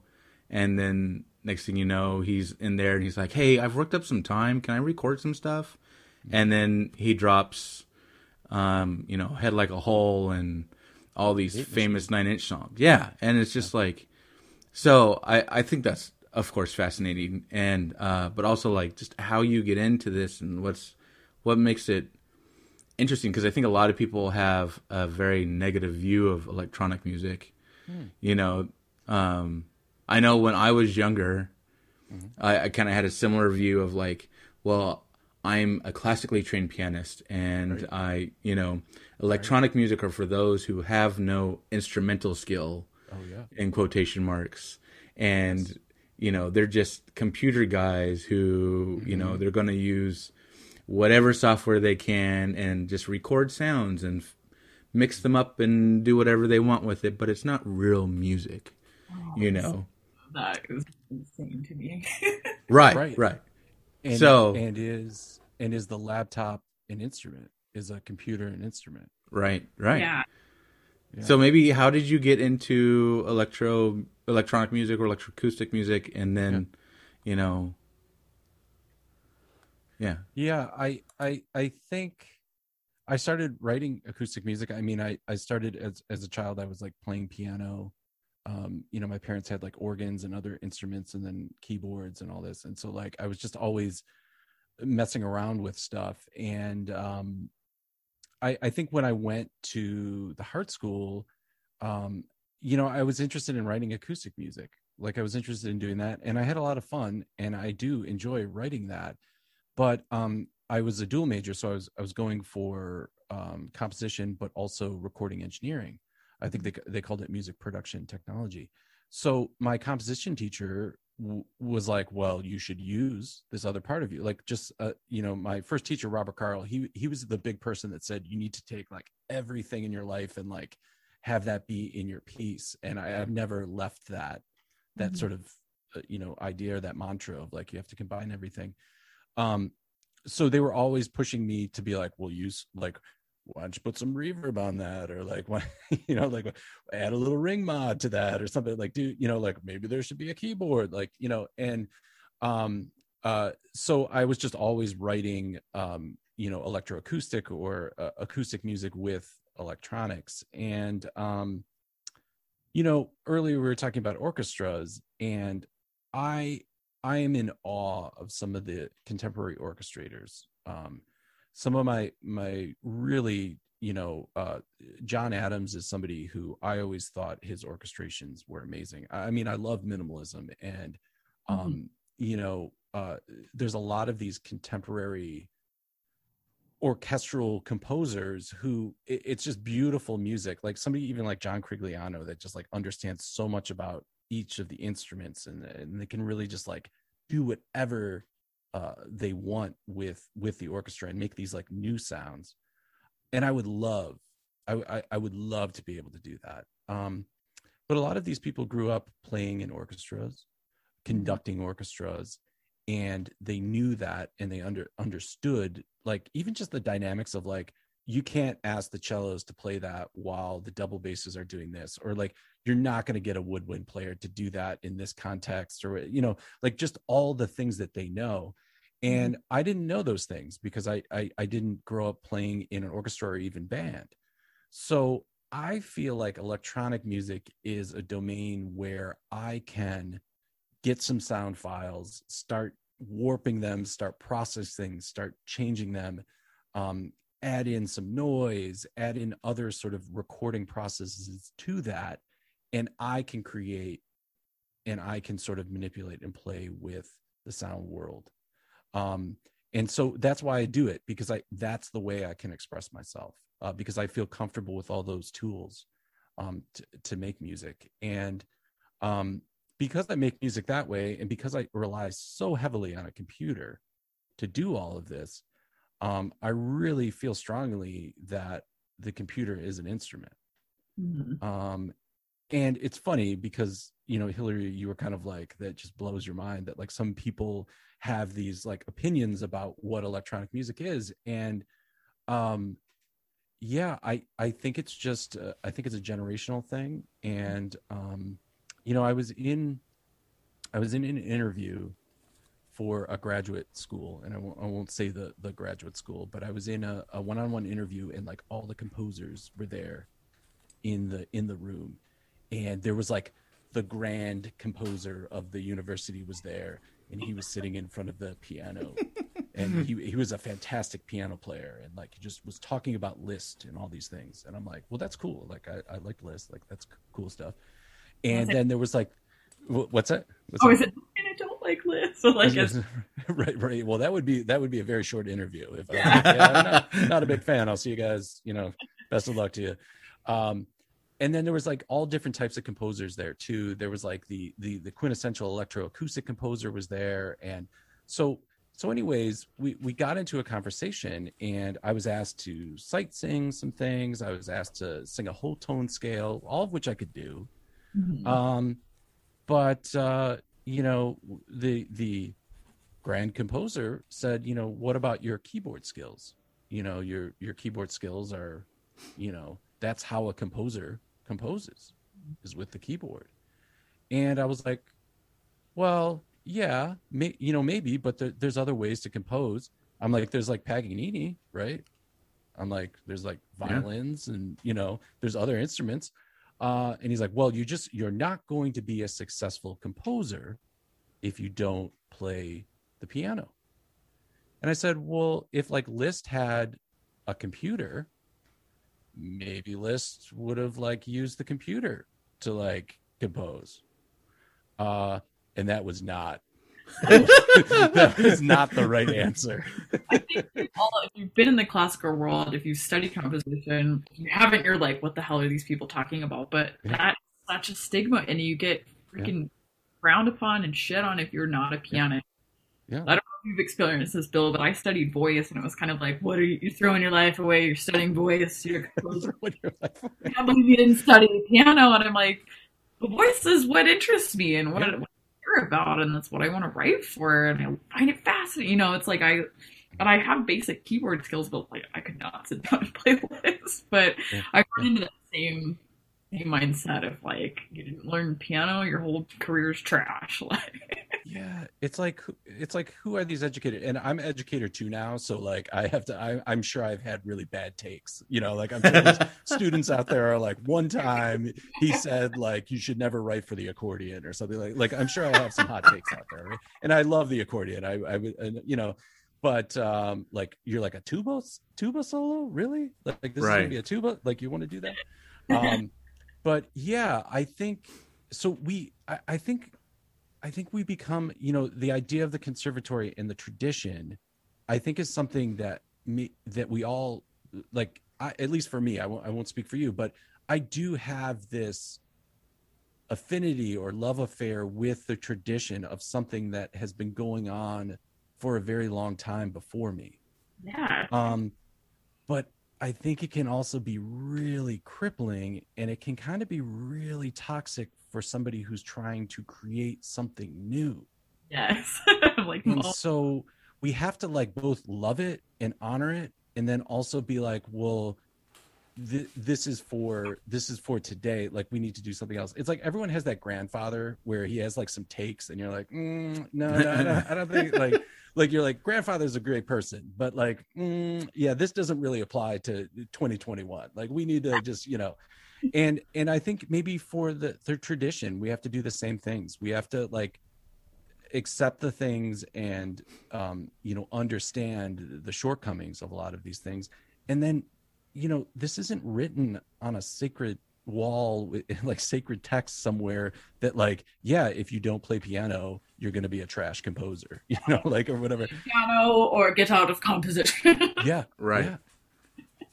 And then next thing you know, he's in there and he's like, hey, I've worked up some time. Can I record some stuff? Mm-hmm. And then he drops, um, you know, Head Like a Hole and all these famous Nine Inch songs. Yeah. And it's just yeah. like, so I, I think that's, of course, fascinating, and uh, but also like just how you get into this and what's what makes it interesting, because I think a lot of people have a very negative view of electronic music. Mm. You know, um, I know when I was younger, mm-hmm. I, I kind of had a similar view of like, well, I'm a classically trained pianist, and right. I, you know, electronic right. music are for those who have no instrumental skill, oh, yeah. in quotation marks, and yes. you know, they're just computer guys who, mm-hmm. you know, they're going to use whatever software they can and just record sounds and f- mix them up and do whatever they want with it. But it's not real music, oh, you know. That is insane to me. right, right, right. And, so and is and is the laptop an instrument? Is a computer an instrument? Right, right. Yeah. Yeah. So maybe how did you get into electro electronic music or electroacoustic music, and then, yeah. you know, yeah. Yeah, I, I I think I started writing acoustic music. I mean, I, I started as, as a child, I was like playing piano. Um, you know, my parents had like organs and other instruments and then keyboards and all this. And so like, I was just always messing around with stuff. And, um, I, I think when I went to the Hart School, um, you know, I was interested in writing acoustic music. Like I was interested in doing that, and I had a lot of fun, and I do enjoy writing that. But um, I was a dual major, so I was I was going for um, composition, but also recording engineering. I think they they called it music production technology. So my composition teacher w- was like, "Well, you should use this other part of you." Like just uh, you know, my first teacher, Robert Carl, he he was the big person that said you need to take like everything in your life and like have that be in your piece. And I, I've never left that, that mm-hmm. sort of, uh, you know, idea or that mantra of like, you have to combine everything. Um, so they were always pushing me to be like, well, use like, why don't you put some reverb on that? Or like, why, you know, like add a little ring mod to that or something like, dude, you know, like maybe there should be a keyboard, like, you know, and um, uh, so I was just always writing, um, you know, electroacoustic or uh, acoustic music with electronics. And um you know, earlier we were talking about orchestras, and i i am in awe of some of the contemporary orchestrators. Um some of my my really, you know, uh John Adams is somebody who I always thought his orchestrations were amazing. I mean, I love minimalism, and um mm-hmm. you know, uh there's a lot of these contemporary orchestral composers who it, it's just beautiful music, like somebody even like John Corigliano that just like understands so much about each of the instruments, and, and they can really just like do whatever uh, they want with with the orchestra and make these like new sounds. And I would love, I, I, I would love to be able to do that. Um, but a lot of these people grew up playing in orchestras, conducting orchestras, and they knew that, and they under understood like even just the dynamics of like, you can't ask the cellos to play that while the double basses are doing this, or like, you're not going to get a woodwind player to do that in this context, or, you know, like just all the things that they know. And I didn't know those things because I, I, I didn't grow up playing in an orchestra or even band. So I feel like electronic music is a domain where I can get some sound files, start warping them, start processing, start changing them, um, add in some noise, add in other sort of recording processes to that, and I can create, and I can sort of manipulate and play with the sound world. Um, and so that's why I do it, because I that's the way I can express myself, uh, because I feel comfortable with all those tools um, to, to make music. And um, because I make music that way, and because I rely so heavily on a computer to do all of this, Um, I really feel strongly that the computer is an instrument. Mm-hmm. Um, and it's funny because, you know, Hillary, you were kind of like, that just blows your mind that like some people have these like opinions about what electronic music is. And um, yeah, I, I think it's just, uh, I think it's a generational thing. And, um, you know, I was in, I was in an interview for a graduate school, and I won't, I won't say the, the graduate school, but I was in a, a one-on-one interview, and like all the composers were there in the in the room, and there was like the grand composer of the university was there, and he was sitting in front of the piano, and he he was a fantastic piano player, and like he just was talking about Liszt and all these things, and I'm like, well, that's cool, like I, I like Liszt, like that's cool stuff. And then there was like, what's that? What's oh, that? Is it? Like this, so like it's... right, right. Well, that would be that would be a very short interview. If I, yeah. Yeah, I'm not, not a big fan. I'll see you guys. You know, best of luck to you. Um, and then there was like all different types of composers there too. There was like the the the quintessential electroacoustic composer was there, and so so. Anyways, we we got into a conversation, and I was asked to sight sing some things. I was asked to sing a whole tone scale, all of which I could do. Mm-hmm. Um, but. Uh, you know, the the grand composer said, you know, what about your keyboard skills? You know, your your keyboard skills are, you know, that's how a composer composes, is with the keyboard. And I was like, well, yeah, may, you know, maybe, but there, there's other ways to compose. I'm like, there's like Paganini, right? I'm like, there's like violins, yeah. And, you know, there's other instruments. Uh, and he's like, well, you just, you're not going to be a successful composer if you don't play the piano. And I said, well, if like Liszt had a computer, maybe Liszt would have like used the computer to like compose. Uh, and that was not, that was not the right answer. I think if you've been in the classical world, if you study composition, if you haven't, you're like, what the hell are these people talking about? But yeah. That's such a stigma, and you get freaking yeah. frowned upon and shit on if you're not a pianist. Yeah. Yeah. I don't know if you've experienced this, Bill, but I studied voice, and it was kind of like, what are you, you're throwing your life away? You're studying voice. You're throwing your life away. I can't believe you didn't study piano. And I'm like, the voice is what interests me, and what. Yeah. what about, and that's what I want to write for, and I find it fascinating. You know, it's like I and I have basic keyboard skills, but like I could not sit down and play Liszt. But yeah. I run into that same, same mindset of like, you didn't learn piano, your whole career's trash. Like, yeah, it's like it's like who are these educated? And I'm an educator too now, so like I have to. I, I'm sure I've had really bad takes. You know, like I'm sure there's students out there are like, one time he said like you should never write for the accordion or something like. Like I'm sure I'll have some hot takes out there, right? And I love the accordion. I I and, you know, but um, like you're like a tuba tuba solo, really? Like, like this right. is gonna be a tuba? Like you want to do that? Um, but yeah, I think so. We I, I think. I think we become, you know, the idea of the conservatory and the tradition, I think is something that me, that we all like, I, at least for me, I won't, I won't speak for you, but I do have this affinity or love affair with the tradition of something that has been going on for a very long time before me. Yeah. Um, but I think it can also be really crippling, and it can kind of be really toxic for somebody who's trying to create something new. Yes. Like, and so we have to like both love it and honor it, and then also be like, well, th- this is for this is for today. Like, we need to do something else. It's like everyone has that grandfather where he has like some takes, and you're like, mm, no, no, no, I don't think like like you're like, grandfather's a great person, but like, mm, yeah, this doesn't really apply to twenty twenty-one. Like, we need to just, you know, and and I think maybe for the, the tradition, we have to do the same things. We have to like accept the things and, um, you know, understand the shortcomings of a lot of these things. And then, you know, this isn't written on a sacred wall, like sacred text somewhere that like, yeah, if you don't play piano, you're going to be a trash composer, you know, like, or whatever. Piano or get out of composition. Yeah. Right. Yeah.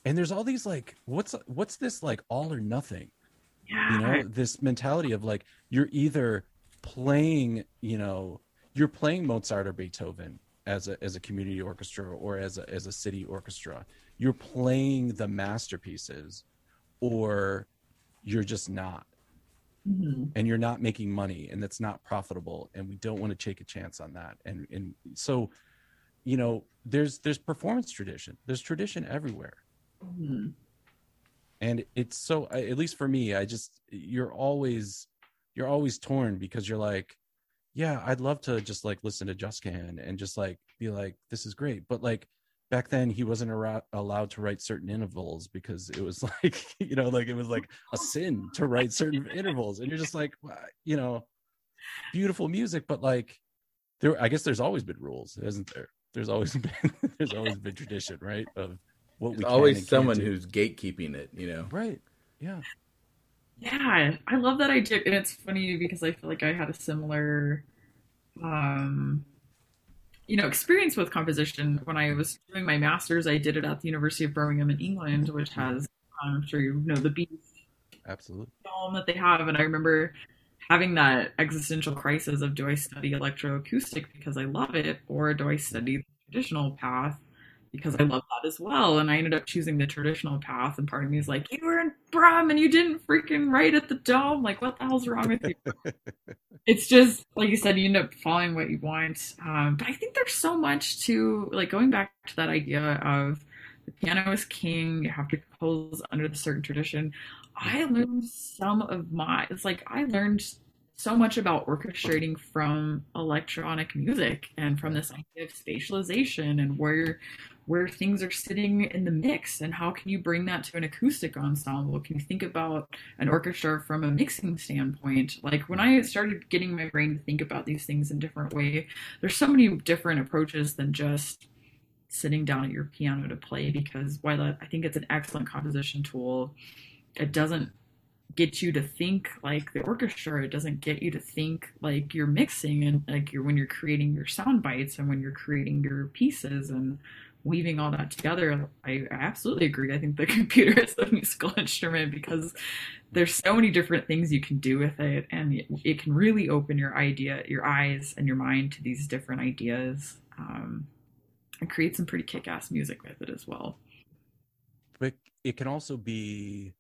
And there's all these like, what's, what's this like all or nothing, yeah. You know, this mentality of like, you're either playing, you know, you're playing Mozart or Beethoven as a as a community orchestra or as a as a city orchestra. You're playing the masterpieces, or you're just not. Mm-hmm. And you're not making money, and that's not profitable, and we don't want to take a chance on that. And and so, you know, there's there's performance tradition. There's tradition everywhere. Mm-hmm. And it's so, at least for me, I just you're always you're always torn, because you're like, yeah, I'd love to just like listen to Just Can and just like be like, this is great. But like back then he wasn't ar- allowed to write certain intervals, because it was like, you know, like it was like a sin to write certain intervals. And you're just like, well, you know, beautiful music, but like there, I guess there's always been rules, isn't there? There's always been, there's always been tradition, right? Of what there's we can always someone do. Who's gatekeeping it, you know? Right. Yeah. Yeah, I love that idea. And it's funny because I feel like I had a similar, um, you know, experience with composition. When I was doing my master's, I did it at the University of Birmingham in England, which has, I'm sure you know, the Beast. Absolutely. Film that they have. And I remember having that existential crisis of, do I study electroacoustic because I love it, or do I study the traditional path because I love that as well? And I ended up choosing the traditional path, and part of me is like, you were in Brahm and you didn't freaking write at the Dome. Like, what the hell's wrong with you? It's just, like you said, you end up following what you want. Um, but I think there's so much to, like, going back to that idea of the piano is king, you have to compose under the certain tradition. I learned some of my, it's like, I learned so much about orchestrating from electronic music and from this idea of spatialization and where where things are sitting in the mix, and how can you bring that to an acoustic ensemble? Can you think about an orchestra from a mixing standpoint? Like, when I started getting my brain to think about these things in a different way, there's so many different approaches than just sitting down at your piano to play, because while I think it's an excellent composition tool, it doesn't get you to think like the orchestra. It doesn't get you to think like you're mixing, and like you're when you're creating your sound bites and when you're creating your pieces and weaving all that together. I absolutely agree. I think the computer is the musical instrument, because there's so many different things you can do with it, and it, it can really open your idea your eyes and your mind to these different ideas, um, and create some pretty kick-ass music with it as well. But it can also be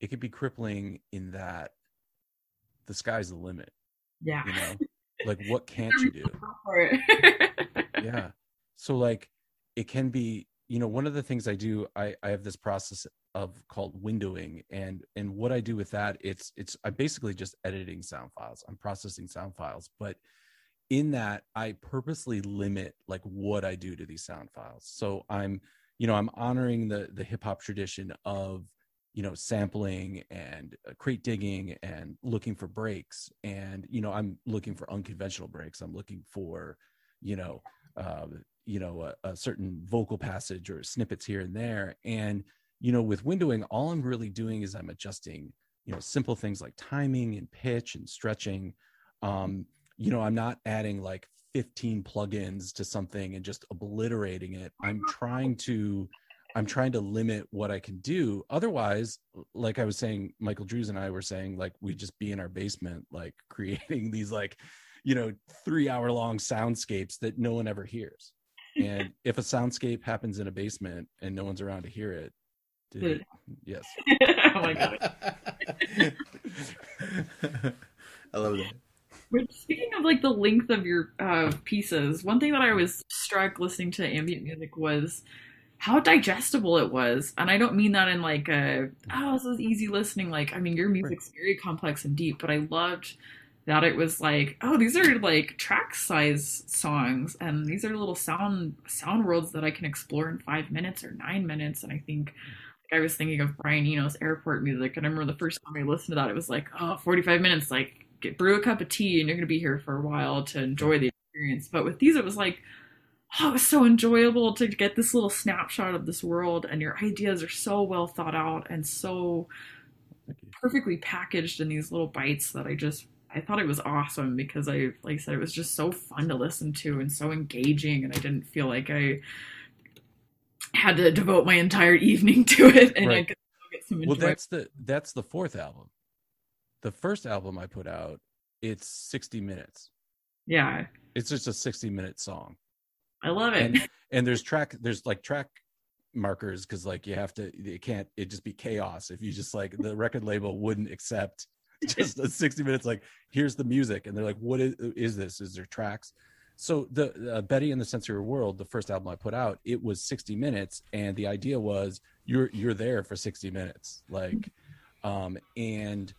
It could be crippling in that the sky's the limit. Yeah. You know? Like, what can't you do? Yeah. So like, it can be, you know, one of the things I do, I, I have this process of called windowing, and, and what I do with that, it's, it's, I'm basically just editing sound files. I'm processing sound files, but in that I purposely limit like what I do to these sound files. So I'm, you know, I'm honoring the, the hip hop tradition of, you know, sampling and crate digging and looking for breaks. And, you know, I'm looking for unconventional breaks. I'm looking for, you know, uh, you know, a, a certain vocal passage or snippets here and there. And, you know, with windowing, all I'm really doing is I'm adjusting, you know, simple things like timing and pitch and stretching. Um, you know, I'm not adding like fifteen plugins to something and just obliterating it. I'm trying to I'm trying to limit what I can do. Otherwise, like I was saying, Michael Drews and I were saying, like, we'd just be in our basement, like creating these, like, you know, three hour long soundscapes that no one ever hears. And if a soundscape happens in a basement and no one's around to hear it, dude, yes. Oh my God. I love that. Speaking of like the length of your uh, pieces, one thing that I was struck listening to ambient music was how digestible it was. And I don't mean that in like a, oh, this is easy listening. Like, I mean, your music's very complex and deep, but I loved that it was like, oh, these are like track size songs, and these are little sound sound worlds that I can explore in five minutes or nine minutes. And I think like, I was thinking of Brian Eno's airport music, and I remember the first time I listened to that, it was like, oh, forty-five minutes, like get, brew a cup of tea and you're going to be here for a while to enjoy the experience. But with these, it was like, oh, it was so enjoyable to get this little snapshot of this world, and your ideas are so well thought out and so perfectly packaged in these little bites that I just... I thought it was awesome because I, like I said, it was just so fun to listen to and so engaging, and I didn't feel like I had to devote my entire evening to it. And right. I could get some enjoyment. Well, that's the, that's the fourth album. The first album I put out, it's sixty minutes. Yeah. It's just a sixty minute song. I love it. And, and there's track, there's like track markers. Cause like you have to, it can't, it'd just be chaos if you just like the record label wouldn't accept just a sixty minutes, like, here's the music, and they're like, what is, is this, is there tracks? So the uh, Betty in the Sensory World, the first album I put out, it was sixty minutes, and the idea was you're you're there for sixty minutes, like, um and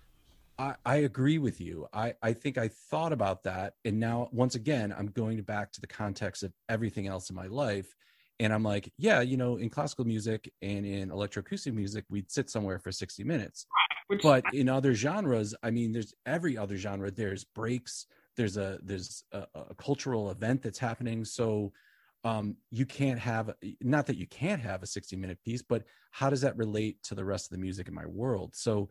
I, I agree with you. I I think I thought about that, and now once again I'm going back to the context of everything else in my life, and I'm like, yeah, you know, in classical music and in electroacoustic music, we'd sit somewhere for sixty minutes. Which, but in other genres, I mean, there's every other genre, there's breaks, there's a there's a, a cultural event that's happening. So um, you can't have, not that you can't have a sixty minute piece, but how does that relate to the rest of the music in my world? So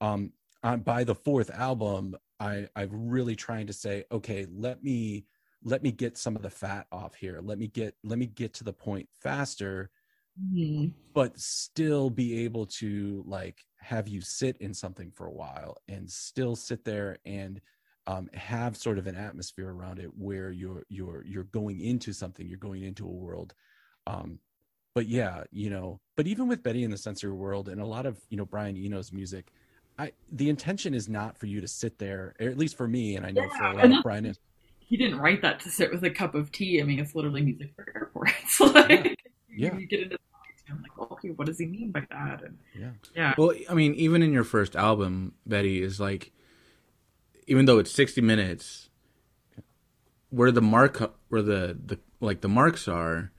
um, on, by the fourth album, I, I'm really trying to say, okay, let me let me get some of the fat off here. Let me get, let me get to the point faster, mm-hmm. but still be able to like have you sit in something for a while and still sit there and um, have sort of an atmosphere around it where you're, you're, you're going into something, you're going into a world. Um, but yeah, you know, but even with Betty in the Sensory World and a lot of, you know, Brian Eno's music, I, the intention is not for you to sit there, or at least for me. And I know yeah, for a lot of Brian is, he didn't write that to sit with a cup of tea. I mean, it's literally music for airports. Like, yeah. Yeah. You get into the I'm like, oh, okay, what does he mean by that? And, yeah. yeah. Well, I mean, even in your first album, Betty, is like, even though it's sixty minutes, where the mark, where the, the like the marks are,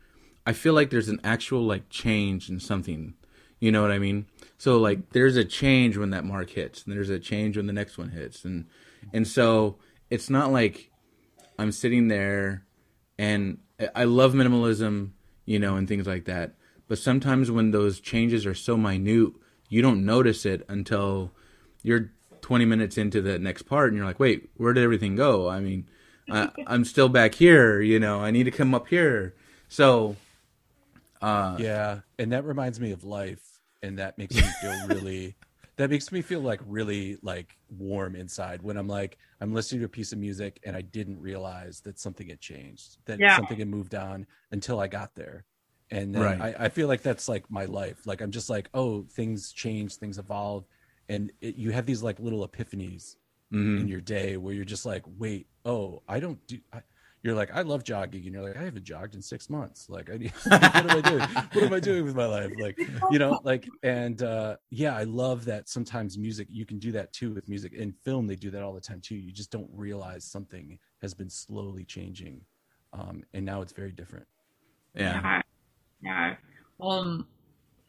I feel like there's an actual like change in something. You know what I mean? So like, there's a change when that mark hits, and there's a change when the next one hits, and and so it's not like I'm sitting there, and I love minimalism, you know, and things like that. But sometimes when those changes are so minute, you don't notice it until you're twenty minutes into the next part, and you're like, wait, where did everything go? I mean, I, I'm still back here, you know, I need to come up here. So, uh, yeah. And that reminds me of life. And that makes me feel really, that makes me feel like really like warm inside when I'm like, I'm listening to a piece of music and I didn't realize that something had changed, that yeah. something had moved on until I got there. And then right. I, I feel like that's like my life. Like, I'm just like, oh, things change, things evolve. And it, you have these like little epiphanies mm-hmm. in your day where you're just like, wait, oh, I don't do, I, you're like, I love jogging. And you're like, I haven't jogged in six months. Like, I need, what am I doing? What am I doing with my life? Like, you know, like, and uh, yeah, I love that sometimes music, you can do that too with music. In film, they do that all the time too. You just don't realize something has been slowly changing. Um, and now it's very different. Yeah. yeah. Yeah. Well, um,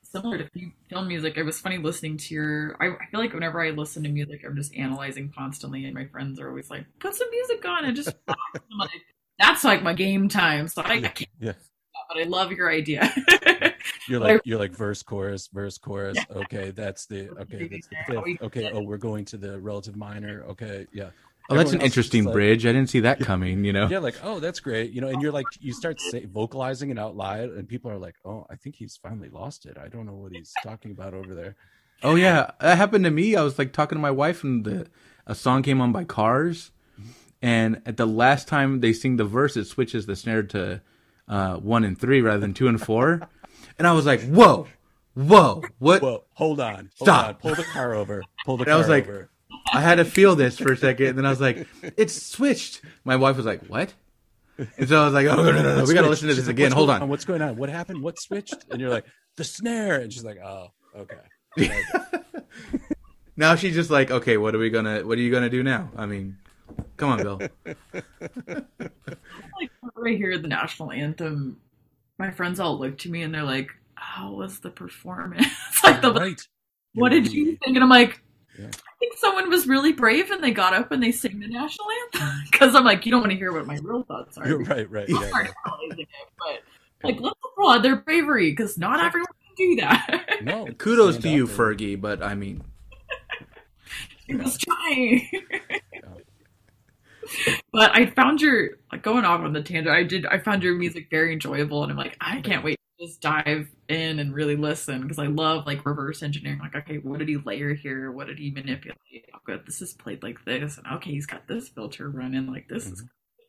similar to film music, it was funny listening to your, I, I feel like whenever I listen to music, I'm just analyzing constantly. And my friends are always like, put some music on and just, like, that's like my game time. So I, yeah, I can't, yeah. but I love your idea. You're like, you're like verse, chorus, verse, chorus. Yeah. Okay. That's the, okay. That's the fifth. Okay. Oh, we're going to the relative minor. Okay. Yeah. Oh, that's an interesting like, bridge. I didn't see that coming, you know? Yeah, like, oh, that's great. You know, and you're like, you start say, vocalizing it out loud, and people are like, oh, I think he's finally lost it. I don't know what he's talking about over there. Oh, yeah. That happened to me. I was like talking to my wife, and the, a song came on by Cars. And at the last time they sing the verse, it switches the snare to uh, one and three rather than two and four. And I was like, whoa, whoa, what? Whoa, hold on. Stop. Hold on. Pull the car over. Pull the and car over. I was like, over. I had to feel this for a second. And then I was like, it's switched. My wife was like, what? And so I was like, oh, no, no, no. no. We got to listen to this again. Hold on. What's going on? What happened? What switched? And you're like, the snare. And she's like, oh, okay. okay. Now she's just like, okay, what are we going to, what are you going to do now? I mean, come on, Bill. Like, when I hear the national anthem, my friends all look to me and they're like, how was the performance? Like, the, right. What You're did right. you think? And I'm like, yeah. I think someone was really brave and they got up and they sang the national anthem. Because I'm like, you don't want to hear what my real thoughts are. You're right, right. Yeah, yeah. It, but like, let's applaud their bravery, because not everyone can do that. No, kudos to you, Fergie, but I mean. She was trying. But I found your, like, going off on the tangent, I did, I found your music very enjoyable, and I'm like, I can't wait to just dive in and really listen, because I love, like, reverse engineering. Like, okay, what did he layer here? What did he manipulate? Okay, this is played like this, and okay, he's got this filter running like this.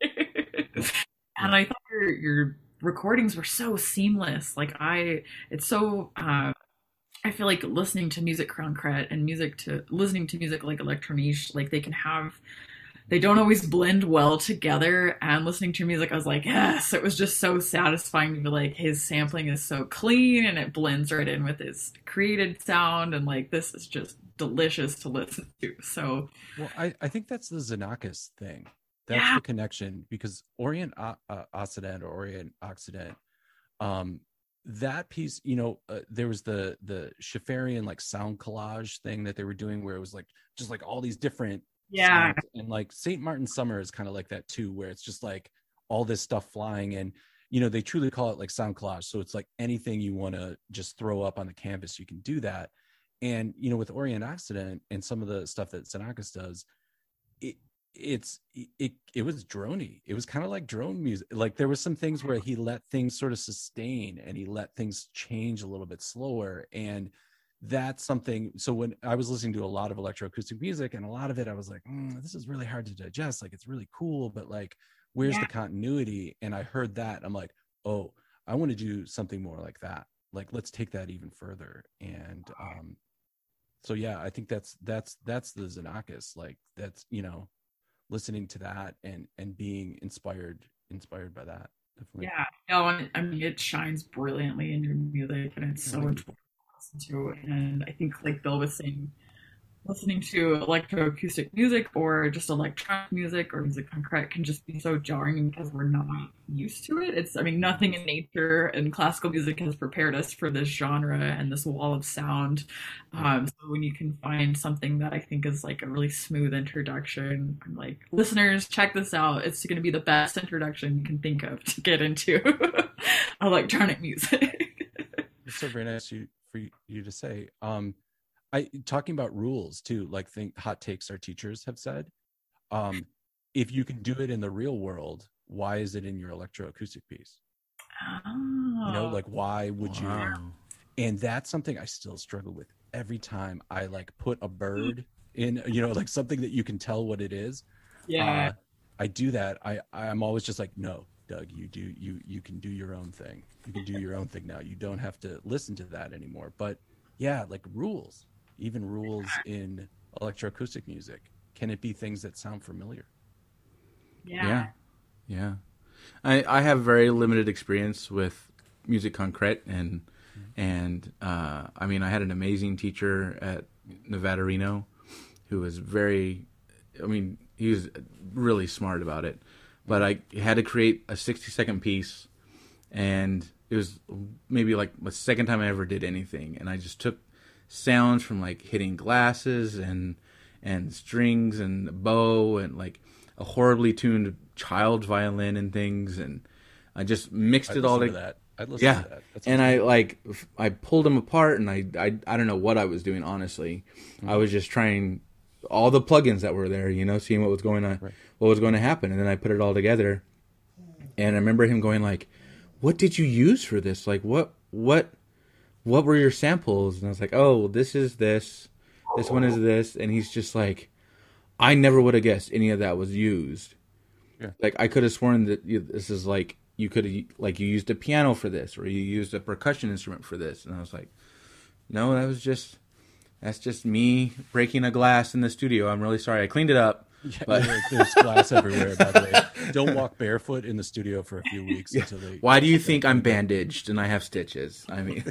Mm-hmm. Is and I thought your, your recordings were so seamless. Like, I, it's so, uh, I feel like listening to music concrete and music to, listening to music like electroniche, like, they can have, they don't always blend well together, and listening to your music, I was like, yes, it was just so satisfying to be like, his sampling is so clean and it blends right in with his created sound. And like, this is just delicious to listen to. So, well, I, I think that's the Xenakis thing. That's yeah. the connection, because Orient uh, Occident or Orient Occident, um, that piece, you know, uh, there was the, the Schifarian like sound collage thing that they were doing, where it was like, just like all these different, yeah, and like Saint Martin Summer is kind of like that too, where it's just like all this stuff flying, and you know, they truly call it like sound collage, so it's like anything you want to just throw up on the canvas, you can do that. And you know, with Orient Occident and some of the stuff that Xenakis does, it it's it it was droney. It was kind of like drone music. Like, there was some things where he let things sort of sustain, and he let things change a little bit slower. And that's something, so when I was listening to a lot of electroacoustic music, and a lot of it I was like, mm, this is really hard to digest, like, it's really cool, but like, where's yeah. the continuity? And I heard that, I'm like, oh, I want to do something more like that. Like, let's take that even further. And um so yeah, I think that's that's that's the Xenakis, like, that's, you know, listening to that and and being inspired inspired by that, definitely. Yeah, no, I mean, it shines brilliantly in your music, and it's so much. To and I think, like Bill was saying, listening to electroacoustic music or just electronic music or music concrete can just be so jarring, because we're not used to it. It's, I mean, nothing in nature and classical music has prepared us for this genre and this wall of sound. Um, so when you can find something that I think is like a really smooth introduction, I'm like, listeners, check this out. It's going to be the best introduction you can think of to get into electronic music. It's so very nice. You for you to say, um I talking about rules too, like, think hot takes our teachers have said, um if you can do it in the real world, why is it in your electroacoustic piece? Oh. You know, like, why would wow. you? And that's something I still struggle with every time I like put a bird in, you know, like something that you can tell what it is. Yeah, uh, I do that. I I'm always just like, no, Doug, you do you you can do your own thing. You can do your own thing now. You don't have to listen to that anymore. But yeah, like rules, even rules in electroacoustic music. Can it be things that sound familiar? Yeah. Yeah. Yeah. I, I have very limited experience with music concrete, and mm-hmm. and uh, I mean, I had an amazing teacher at Nevada Reno who was very, I mean, he was really smart about it. But I had to create a sixty-second piece, and it was maybe like the second time I ever did anything. And I just took sounds from like hitting glasses and and strings and a bow and like a horribly tuned child violin and things, and I just mixed I'd it all together. To that. Yeah, to that. That's and I like I pulled them apart, and I I I don't know what I was doing, honestly. Mm-hmm. I was just trying all the plugins that were there, you know, seeing what was going on, right. what was going to happen. And then I put it all together. And I remember him going like, what did you use for this? Like, what, what, what were your samples? And I was like, oh, this is this, this one is this. And he's just like, I never would have guessed any of that was used. Yeah. Like, I could have sworn that you, this is like, you could have, like, you used a piano for this, or you used a percussion instrument for this. And I was like, no, that was just, that's just me breaking a glass in the studio. I'm really sorry. I cleaned it up. Yeah, but... there's glass everywhere, by the way. Don't walk barefoot in the studio for a few weeks. Yeah. Until they... Why do you think I'm bandaged and I have stitches? I mean...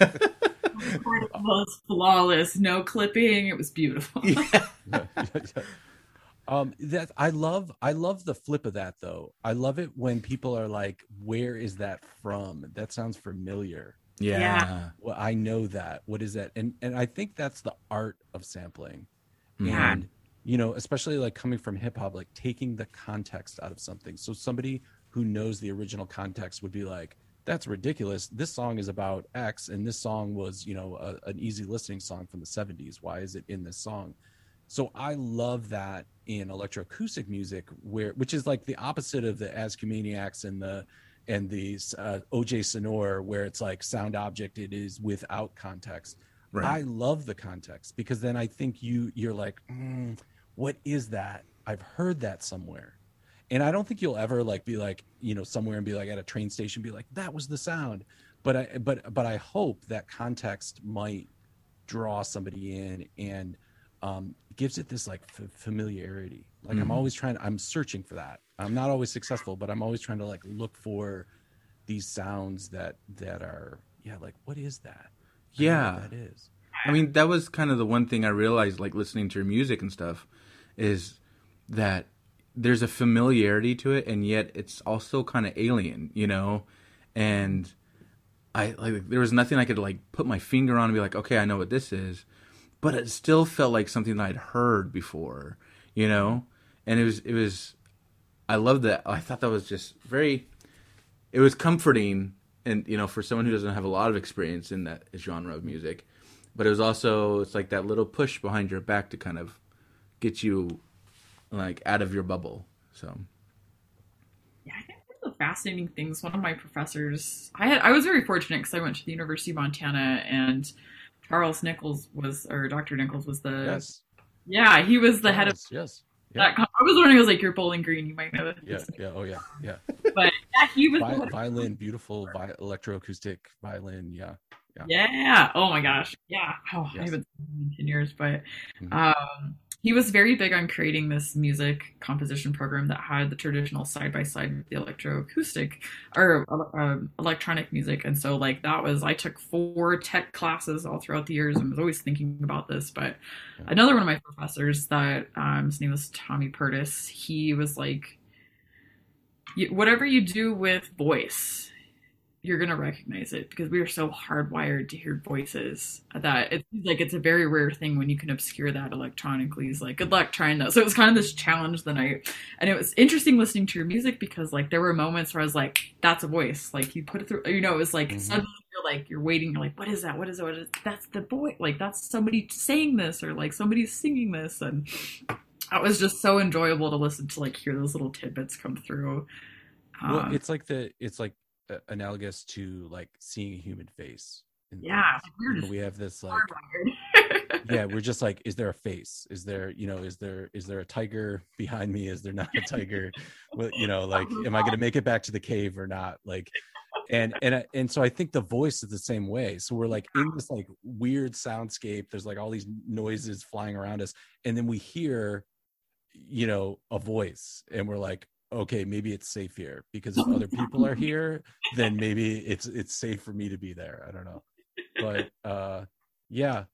It was flawless. No clipping. It was beautiful. Yeah. yeah, yeah, yeah. Um, that I love. I love the flip of that, though. I love it when people are like, "Where is that from? That sounds familiar." Yeah. yeah. Well, I know that. What is that? And and I think that's the art of sampling. Yeah. And you know, especially like coming from hip hop, like taking the context out of something. So somebody who knows the original context would be like, that's ridiculous. This song is about X, and this song was, you know, a, an easy listening song from the seventies. Why is it in this song? So I love that in electroacoustic music, where which is like the opposite of the Ascomaniacs and the and these uh, O J Sonor, where it's like sound object. It is without context. Right. I love the context, because then I think you you're like, mm, what is that? I've heard that somewhere. And I don't think you'll ever like be like, you know, somewhere and be like at a train station, be like, that was the sound. But I, but, but I hope that context might draw somebody in and um, gives it this like f- familiarity. Like, mm-hmm. I'm always trying, I'm searching for that. I'm not always successful, but I'm always trying to like look for these sounds that, that are, yeah. Like, what is that? I yeah. That is. I mean, that was kind of the one thing I realized, like listening to your music and stuff, is that there's a familiarity to it, and yet it's also kind of alien, you know? And I like there was nothing I could like put my finger on and be like, okay, I know what this is, but it still felt like something that I'd heard before, you know? And it was, it was, I loved that. I thought that was just very, it was comforting. And, you know, for someone who doesn't have a lot of experience in that genre of music, but it was also, it's like that little push behind your back to kind of get you like out of your bubble. So yeah, I think one of the fascinating things, one of my professors, I had I was very fortunate because I went to the University of Montana, and Charles Nichols was, or Doctor Nichols was the yes. yeah he was the Charles, head of yes yeah. that. I was wondering, I was like, you're Bowling Green, you might know that. yeah yeah oh yeah yeah but yeah, he was Vi- violin beautiful vi- electroacoustic violin yeah yeah yeah oh my gosh yeah oh yes. I haven't seen it in years, but mm-hmm. um he was very big on creating this music composition program that had the traditional side by side with the electroacoustic or um, electronic music. And so like that was, I took four tech classes all throughout the years and was always thinking about this. But yeah. another one of my professors that um, his name was Tommy Purtis. He was like, whatever you do with voice, you're going to recognize it, because we are so hardwired to hear voices that it's like, it's a very rare thing when you can obscure that electronically. He's like, good luck trying that. So it was kind of this challenge the night. And it was interesting listening to your music, because like there were moments where I was like, that's a voice. Like you put it through, you know, it was like, mm-hmm. suddenly you're like, you're waiting. You're like, what is that? What is that? What is that? That's the voice. Like that's somebody saying this, or like somebody's singing this. And that was just so enjoyable to listen to, like hear those little tidbits come through. Well, um, it's like the, it's like, analogous to like seeing a human face. Yeah, we're we have this like yeah we're just like, is there a face? Is there, you know, is there is there a tiger behind me? Is there not a tiger? Well, you know, like am I going to make it back to the cave or not? Like and and and so I think the voice is the same way. So we're like in this like weird soundscape, there's like all these noises flying around us, and then we hear, you know, a voice, and we're like, okay, maybe it's safe here, because if other people are here, then maybe it's it's safe for me to be there. I don't know, but uh, yeah,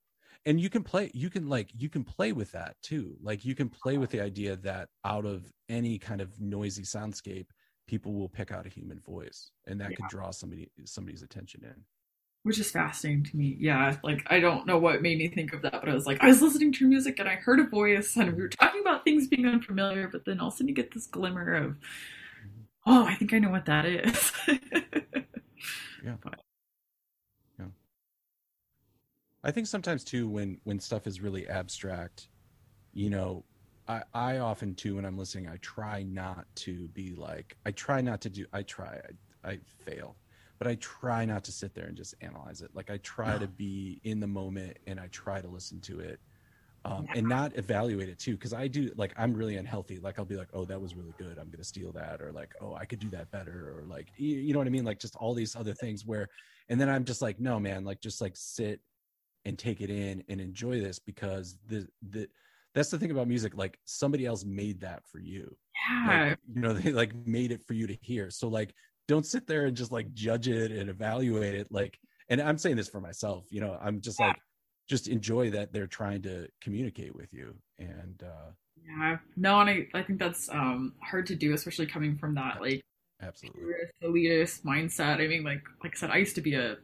and you can play, you can like you can play with that too. Like you can play with the idea that out of any kind of noisy soundscape, people will pick out a human voice, and that yeah. could draw somebody somebody's attention in. Which is fascinating to me. Yeah, like I don't know what made me think of that, but I was like, I was listening to music and I heard a voice, and we were talking about things being unfamiliar, but then also you get this glimmer of, oh, I think I know what that is. yeah, but. yeah. I think sometimes too, when when stuff is really abstract, you know, I, I often too, when I'm listening, I try not to be like, I try not to do, I try, I, I fail, but I try not to sit there and just analyze it. Like I try no. to be in the moment and I try to listen to it um, and not evaluate it too. Cause I do, like, I'm really unhealthy. Like I'll be like, oh, that was really good, I'm going to steal that. Or like, oh, I could do that better. Or like, you, you know what I mean? Like just all these other things where, and then I'm just like, no, man, like just like sit and take it in and enjoy this, because the, the, that's the thing about music. Like somebody else made that for you. Yeah. Like, you know, they like made it for you to hear. So like, don't sit there and just like judge it and evaluate it. Like, and I'm saying this for myself, you know, I'm just yeah. like, just enjoy that they're trying to communicate with you. And, uh, yeah, no. And I, I think that's, um, hard to do, especially coming from that, like absolutely elitist mindset. I mean, like, like I said, I used to be a,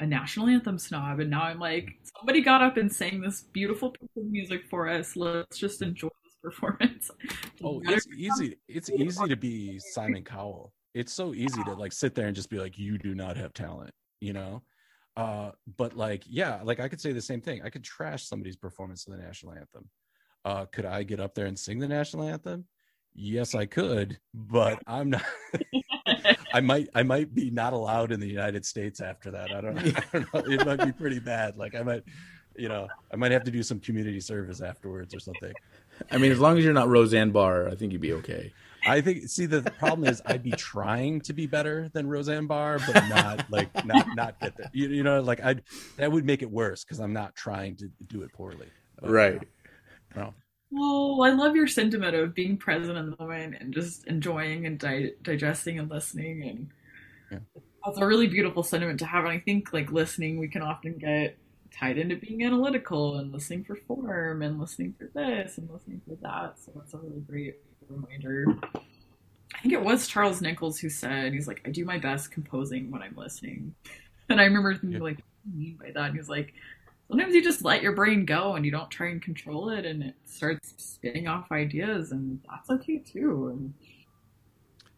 a national anthem snob, and now I'm like, somebody got up and sang this beautiful piece of music for us, let's just enjoy this performance. Oh, it's easy it's easy to be Simon Cowell. It's so easy to like sit there and just be like, you do not have talent, you know. Uh but like, yeah, like I could say the same thing. I could trash somebody's performance of the national anthem. Uh could I get up there and sing the national anthem? Yes, I could, but I'm not. I might, I might be not allowed in the United States after that. I don't, I don't know. It might be pretty bad. Like I might, you know, I might have to do some community service afterwards or something. I mean, as long as you're not Roseanne Barr, I think you'd be okay. I think. See, the, the problem is, I'd be trying to be better than Roseanne Barr, but not like not not get that. You, you know, like I that would make it worse because I'm not trying to do it poorly. But, right. You know, no. Well, I love your sentiment of being present in the moment and just enjoying and di- digesting and listening. And yeah. That's a really beautiful sentiment to have. And I think like listening, we can often get tied into being analytical and listening for form and listening for this and listening for that. So that's a really great reminder. I think it was Charles Nichols who said, he's like, I do my best composing when I'm listening. And I remember thinking yeah. like, what do you mean by that? And he was like, sometimes you just let your brain go and you don't try and control it, and it starts spinning off ideas, and that's okay too. And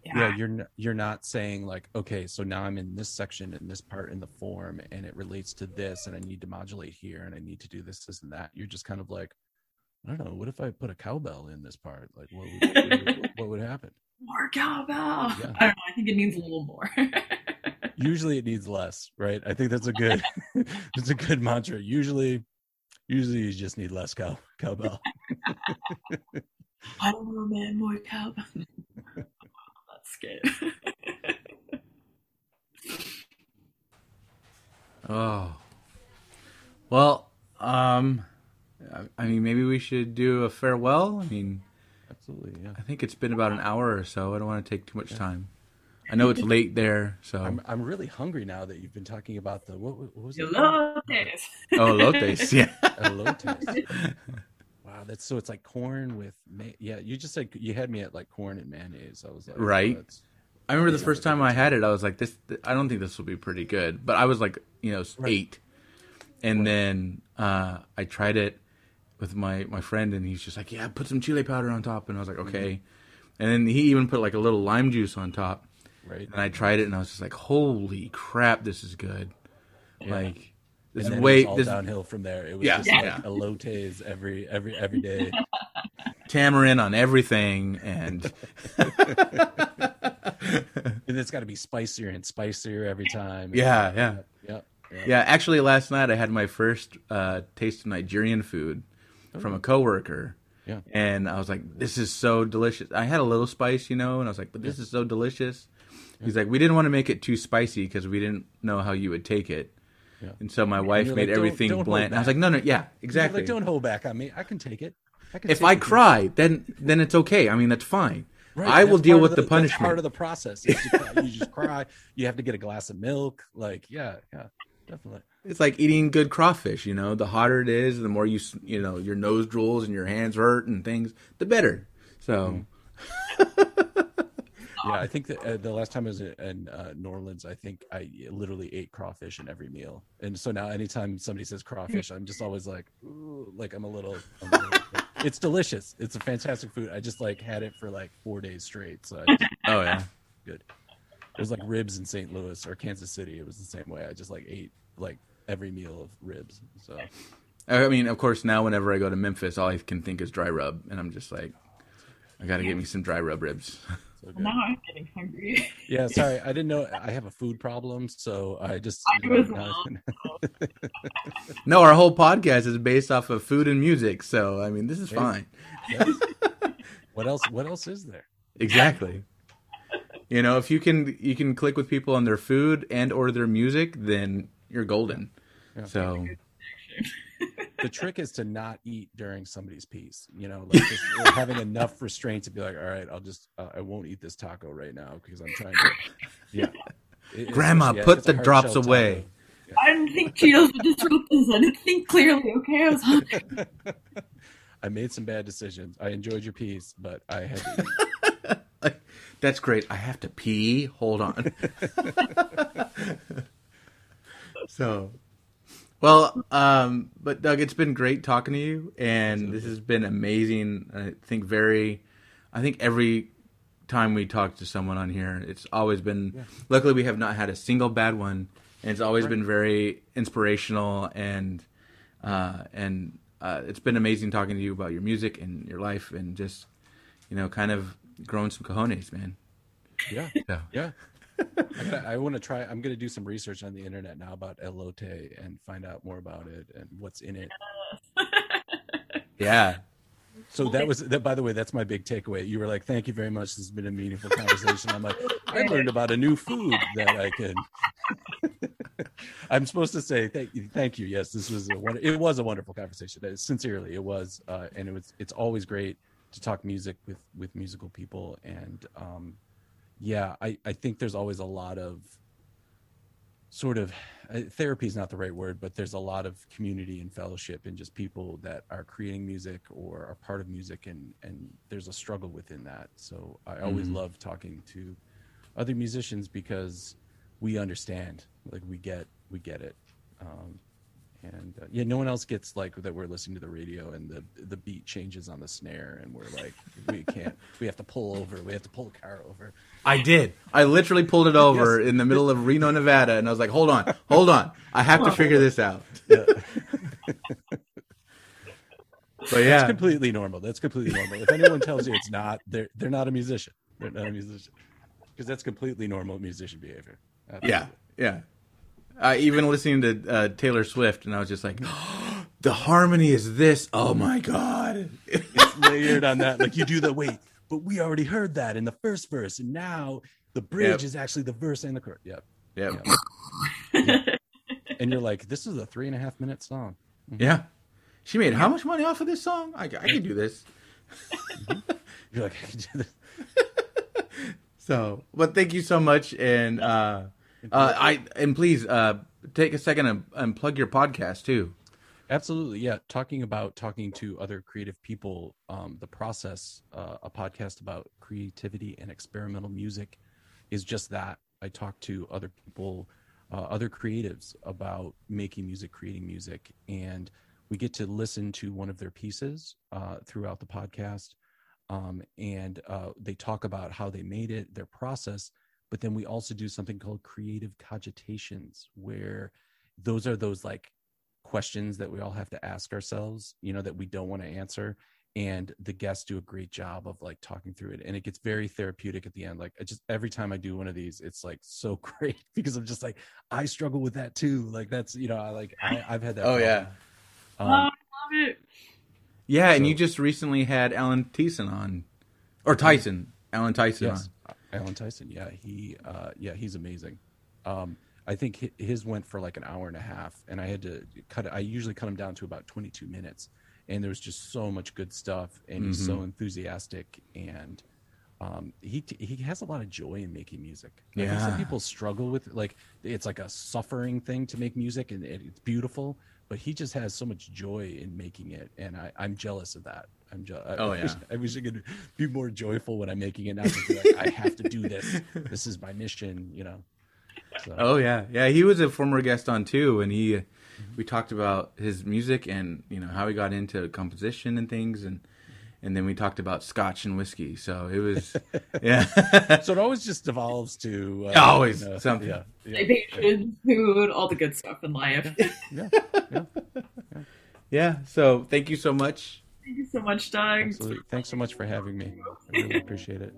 yeah. yeah, you're n- you're not saying like, okay, so now I'm in this section and this part in the form, and it relates to this, and I need to modulate here, and I need to do this, this, and that. You're just kind of like, I don't know, what if I put a cowbell in this part? Like, what would, what would, what would happen? More cowbell. Yeah. I don't know. I think it needs a little more. Usually it needs less, right? I think that's a good that's a good mantra. Usually, usually you just need less cow cowbell. I don't know, man, more cowbell. Wow, that's good. Oh. Well, um I mean, maybe we should do a farewell. I mean, absolutely, yeah. I think it's been about an hour or so. I don't want to take too much yeah. time. I know it's late there, so I'm, I'm really hungry now that you've been talking about the what, what was it? Elotes. Oh, elotes, yeah. Elotes. Wow, that's so. It's like corn with may- yeah. You just said you had me at like corn and mayonnaise. I was like, right. Oh, I remember the first time I had it, I was like, this. Th- I don't think this will be pretty good, but I was like, you know, right. eight, and right. then uh, I tried it with my my friend, and he's just like, yeah, put some chili powder on top, and I was like, okay, mm-hmm. and then he even put like a little lime juice on top. Right. And I tried it, and I was just like, "Holy crap, this is good!" Yeah. Like, this is way all this... downhill from there. It was yeah. just yeah. like elotes every every every day, tamarind on everything, and and it's got to be spicier and spicier every time. Yeah, yeah, yeah. Yeah, yeah, yeah. Actually, last night I had my first uh, taste of Nigerian food oh. from a coworker. Yeah, and I was like, "This is so delicious." I had a little spice, you know, and I was like, "But this yeah. is so delicious." He's like, we didn't want to make it too spicy because we didn't know how you would take it. Yeah. And so my wife made like, don't, everything don't bland. And I was like, no, no, yeah, exactly. Like, don't hold back on me. I can take it. I can if take I it cry, me. then then it's okay. I mean, that's fine. Right. I that's will deal with the, the punishment. That's part of the process. You just, you just cry. You have to get a glass of milk. Like, yeah, yeah, definitely. It's like eating good crawfish, you know. The hotter it is, the more you, you know, your nose drools and your hands hurt and things, the better. So... Mm-hmm. Yeah, I think that, uh, the last time I was in uh, New Orleans, I think I literally ate crawfish in every meal. And so now anytime somebody says crawfish, I'm just always like, ooh, like I'm a little, I'm a little it's delicious. It's a fantastic food. I just like had it for like four days straight. So I just, oh, yeah. Good. It was like ribs in Saint Louis or Kansas City. It was the same way. I just like ate like every meal of ribs. So I mean, of course, now whenever I go to Memphis, all I can think is dry rub, and I'm just like, I gotta yeah. get me some dry rub ribs. So now I'm getting hungry. Yeah, sorry, I didn't know I have a food problem, so I just. I was wrong. No, our whole podcast is based off of food and music, so I mean, this is fine. Yes. What else? What else is there? Exactly. You know, if you can, you can click with people on their food and or their music, then you're golden. Yeah. So. The trick is to not eat during somebody's piece, you know, like, just, like having enough restraint to be like, all right, I'll just, uh, I won't eat this taco right now because I'm trying to, yeah. It, Grandma, yeah, put the drops away. Yeah. I didn't think Cheetos would disrupt this. I didn't think clearly, okay? I was hungry. I made some bad decisions. I enjoyed your piece, but I had to eat. Like, that's great. I have to pee. Hold on. So... Well, um, but Doug, it's been great talking to you, and this has been amazing. I think very, I think every time we talk to someone on here, it's always been, yeah. luckily we have not had a single bad one, and it's always right. been very inspirational, and uh, and uh, it's been amazing talking to you about your music and your life, and just, you know, kind of growing some cojones, man. Yeah, so. Yeah. I, gotta, I want to try. I'm going to do some research on the internet now about elote and find out more about it and what's in it. Yeah. So that was that. By the way, that's my big takeaway. You were like, "Thank you very much. This has been a meaningful conversation." I'm like, I learned about a new food that I can. I'm supposed to say thank you. Thank you. Yes, this was a wonder, it was a wonderful conversation. Sincerely, it was, uh, and it was. It's always great to talk music with with musical people, and. Um, Yeah, I, I think there's always a lot of sort of uh, therapy is not the right word, but there's a lot of community and fellowship and just people that are creating music or are part of music, and, and there's a struggle within that. So I always mm-hmm. love talking to other musicians because we understand, like we get we get it. Um, and uh, yeah, no one else gets like that. We're listening to the radio and the the beat changes on the snare and we're like, we can't, we have to pull over. We have to pull the car over. I did. I literally pulled it over yes. in the middle of Reno, Nevada. And I was like, hold on, hold on. I have to figure this out. Yeah. But yeah, that's completely normal. That's completely normal. If anyone tells you it's not, they're, they're not a musician. They're not a musician because that's completely normal musician behavior. Absolutely. Yeah. Yeah. Uh, even listening to uh, Taylor Swift, and I was just like, oh, the harmony is this. Oh, my God. It's layered on that. Like, you do the, wait, but we already heard that in the first verse. And now the bridge yep. is actually the verse and the chord. Yep. Yep. Yep. Yep. And you're like, this is a three and a half minute song. Mm-hmm. Yeah. She made how much money off of this song? I, I can do this. You're like, I can do this. So, but thank you so much. And, uh, Uh, I and please uh, take a second and, and plug your podcast too. Absolutely, yeah. Talking about talking to other creative people, um, the process, uh, a podcast about creativity and experimental music, is just that. I talk to other people, uh, other creatives about making music, creating music, and we get to listen to one of their pieces uh, throughout the podcast, um, and uh, they talk about how they made it, their process. But then we also do something called creative cogitations, where those are those like questions that we all have to ask ourselves, you know, that we don't want to answer. And the guests do a great job of like talking through it. And it gets very therapeutic at the end. Like I just, every time I do one of these, it's like so great because I'm just like, I struggle with that too. Like that's, you know, I like, I, I've had that. Oh problem. Yeah. Um, oh, I love it. Yeah. So, and you just recently had Alan Tyson on or Tyson, Alan Tyson yes. on. Alan Tyson, yeah, he, uh, yeah, he's amazing. Um, I think his went for like an hour and a half, and I had to cut it. I usually cut him down to about twenty-two minutes, and there was just so much good stuff, and mm-hmm. he's so enthusiastic, and um, he he has a lot of joy in making music. Like, yeah, some people struggle with like it's like a suffering thing to make music, and it, it's beautiful, but he just has so much joy in making it, and I, I'm jealous of that. I'm just, I, oh, yeah. I, wish, I wish I could be more joyful when I'm making it. Not just be like, I have to do this. This is my mission, you know. So. Oh, yeah. Yeah, he was a former guest on, too, and he mm-hmm. we talked about his music and, you know, how he got into composition and things, and and then we talked about scotch and whiskey. So it was, yeah. So it always just devolves to. Uh, always you know, something. Yeah, yeah. Vacation, food, all the good stuff in life. Yeah, yeah. yeah. yeah, so thank you so much. Thank you so much, Doug. Absolutely. Thanks so much for having me. I really appreciate it.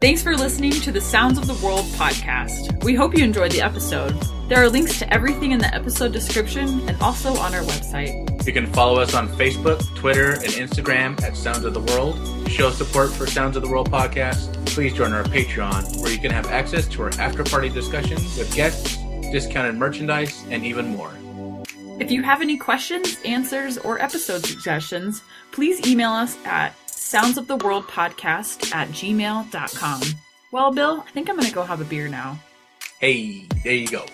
Thanks for listening to the Sounds of the World podcast. We hope you enjoyed the episode. There are links to everything in the episode description and also on our website. You can follow us on Facebook, Twitter, and Instagram at Sounds of the World. To show support for Sounds of the World podcast, please join our Patreon, where you can have access to our after-party discussions with guests, discounted merchandise, and even more. If you have any questions, answers, or episode suggestions, please email us at sounds of the world podcast at gmail dot com. Well, Bill, I think I'm going to go have a beer now. Hey, there you go.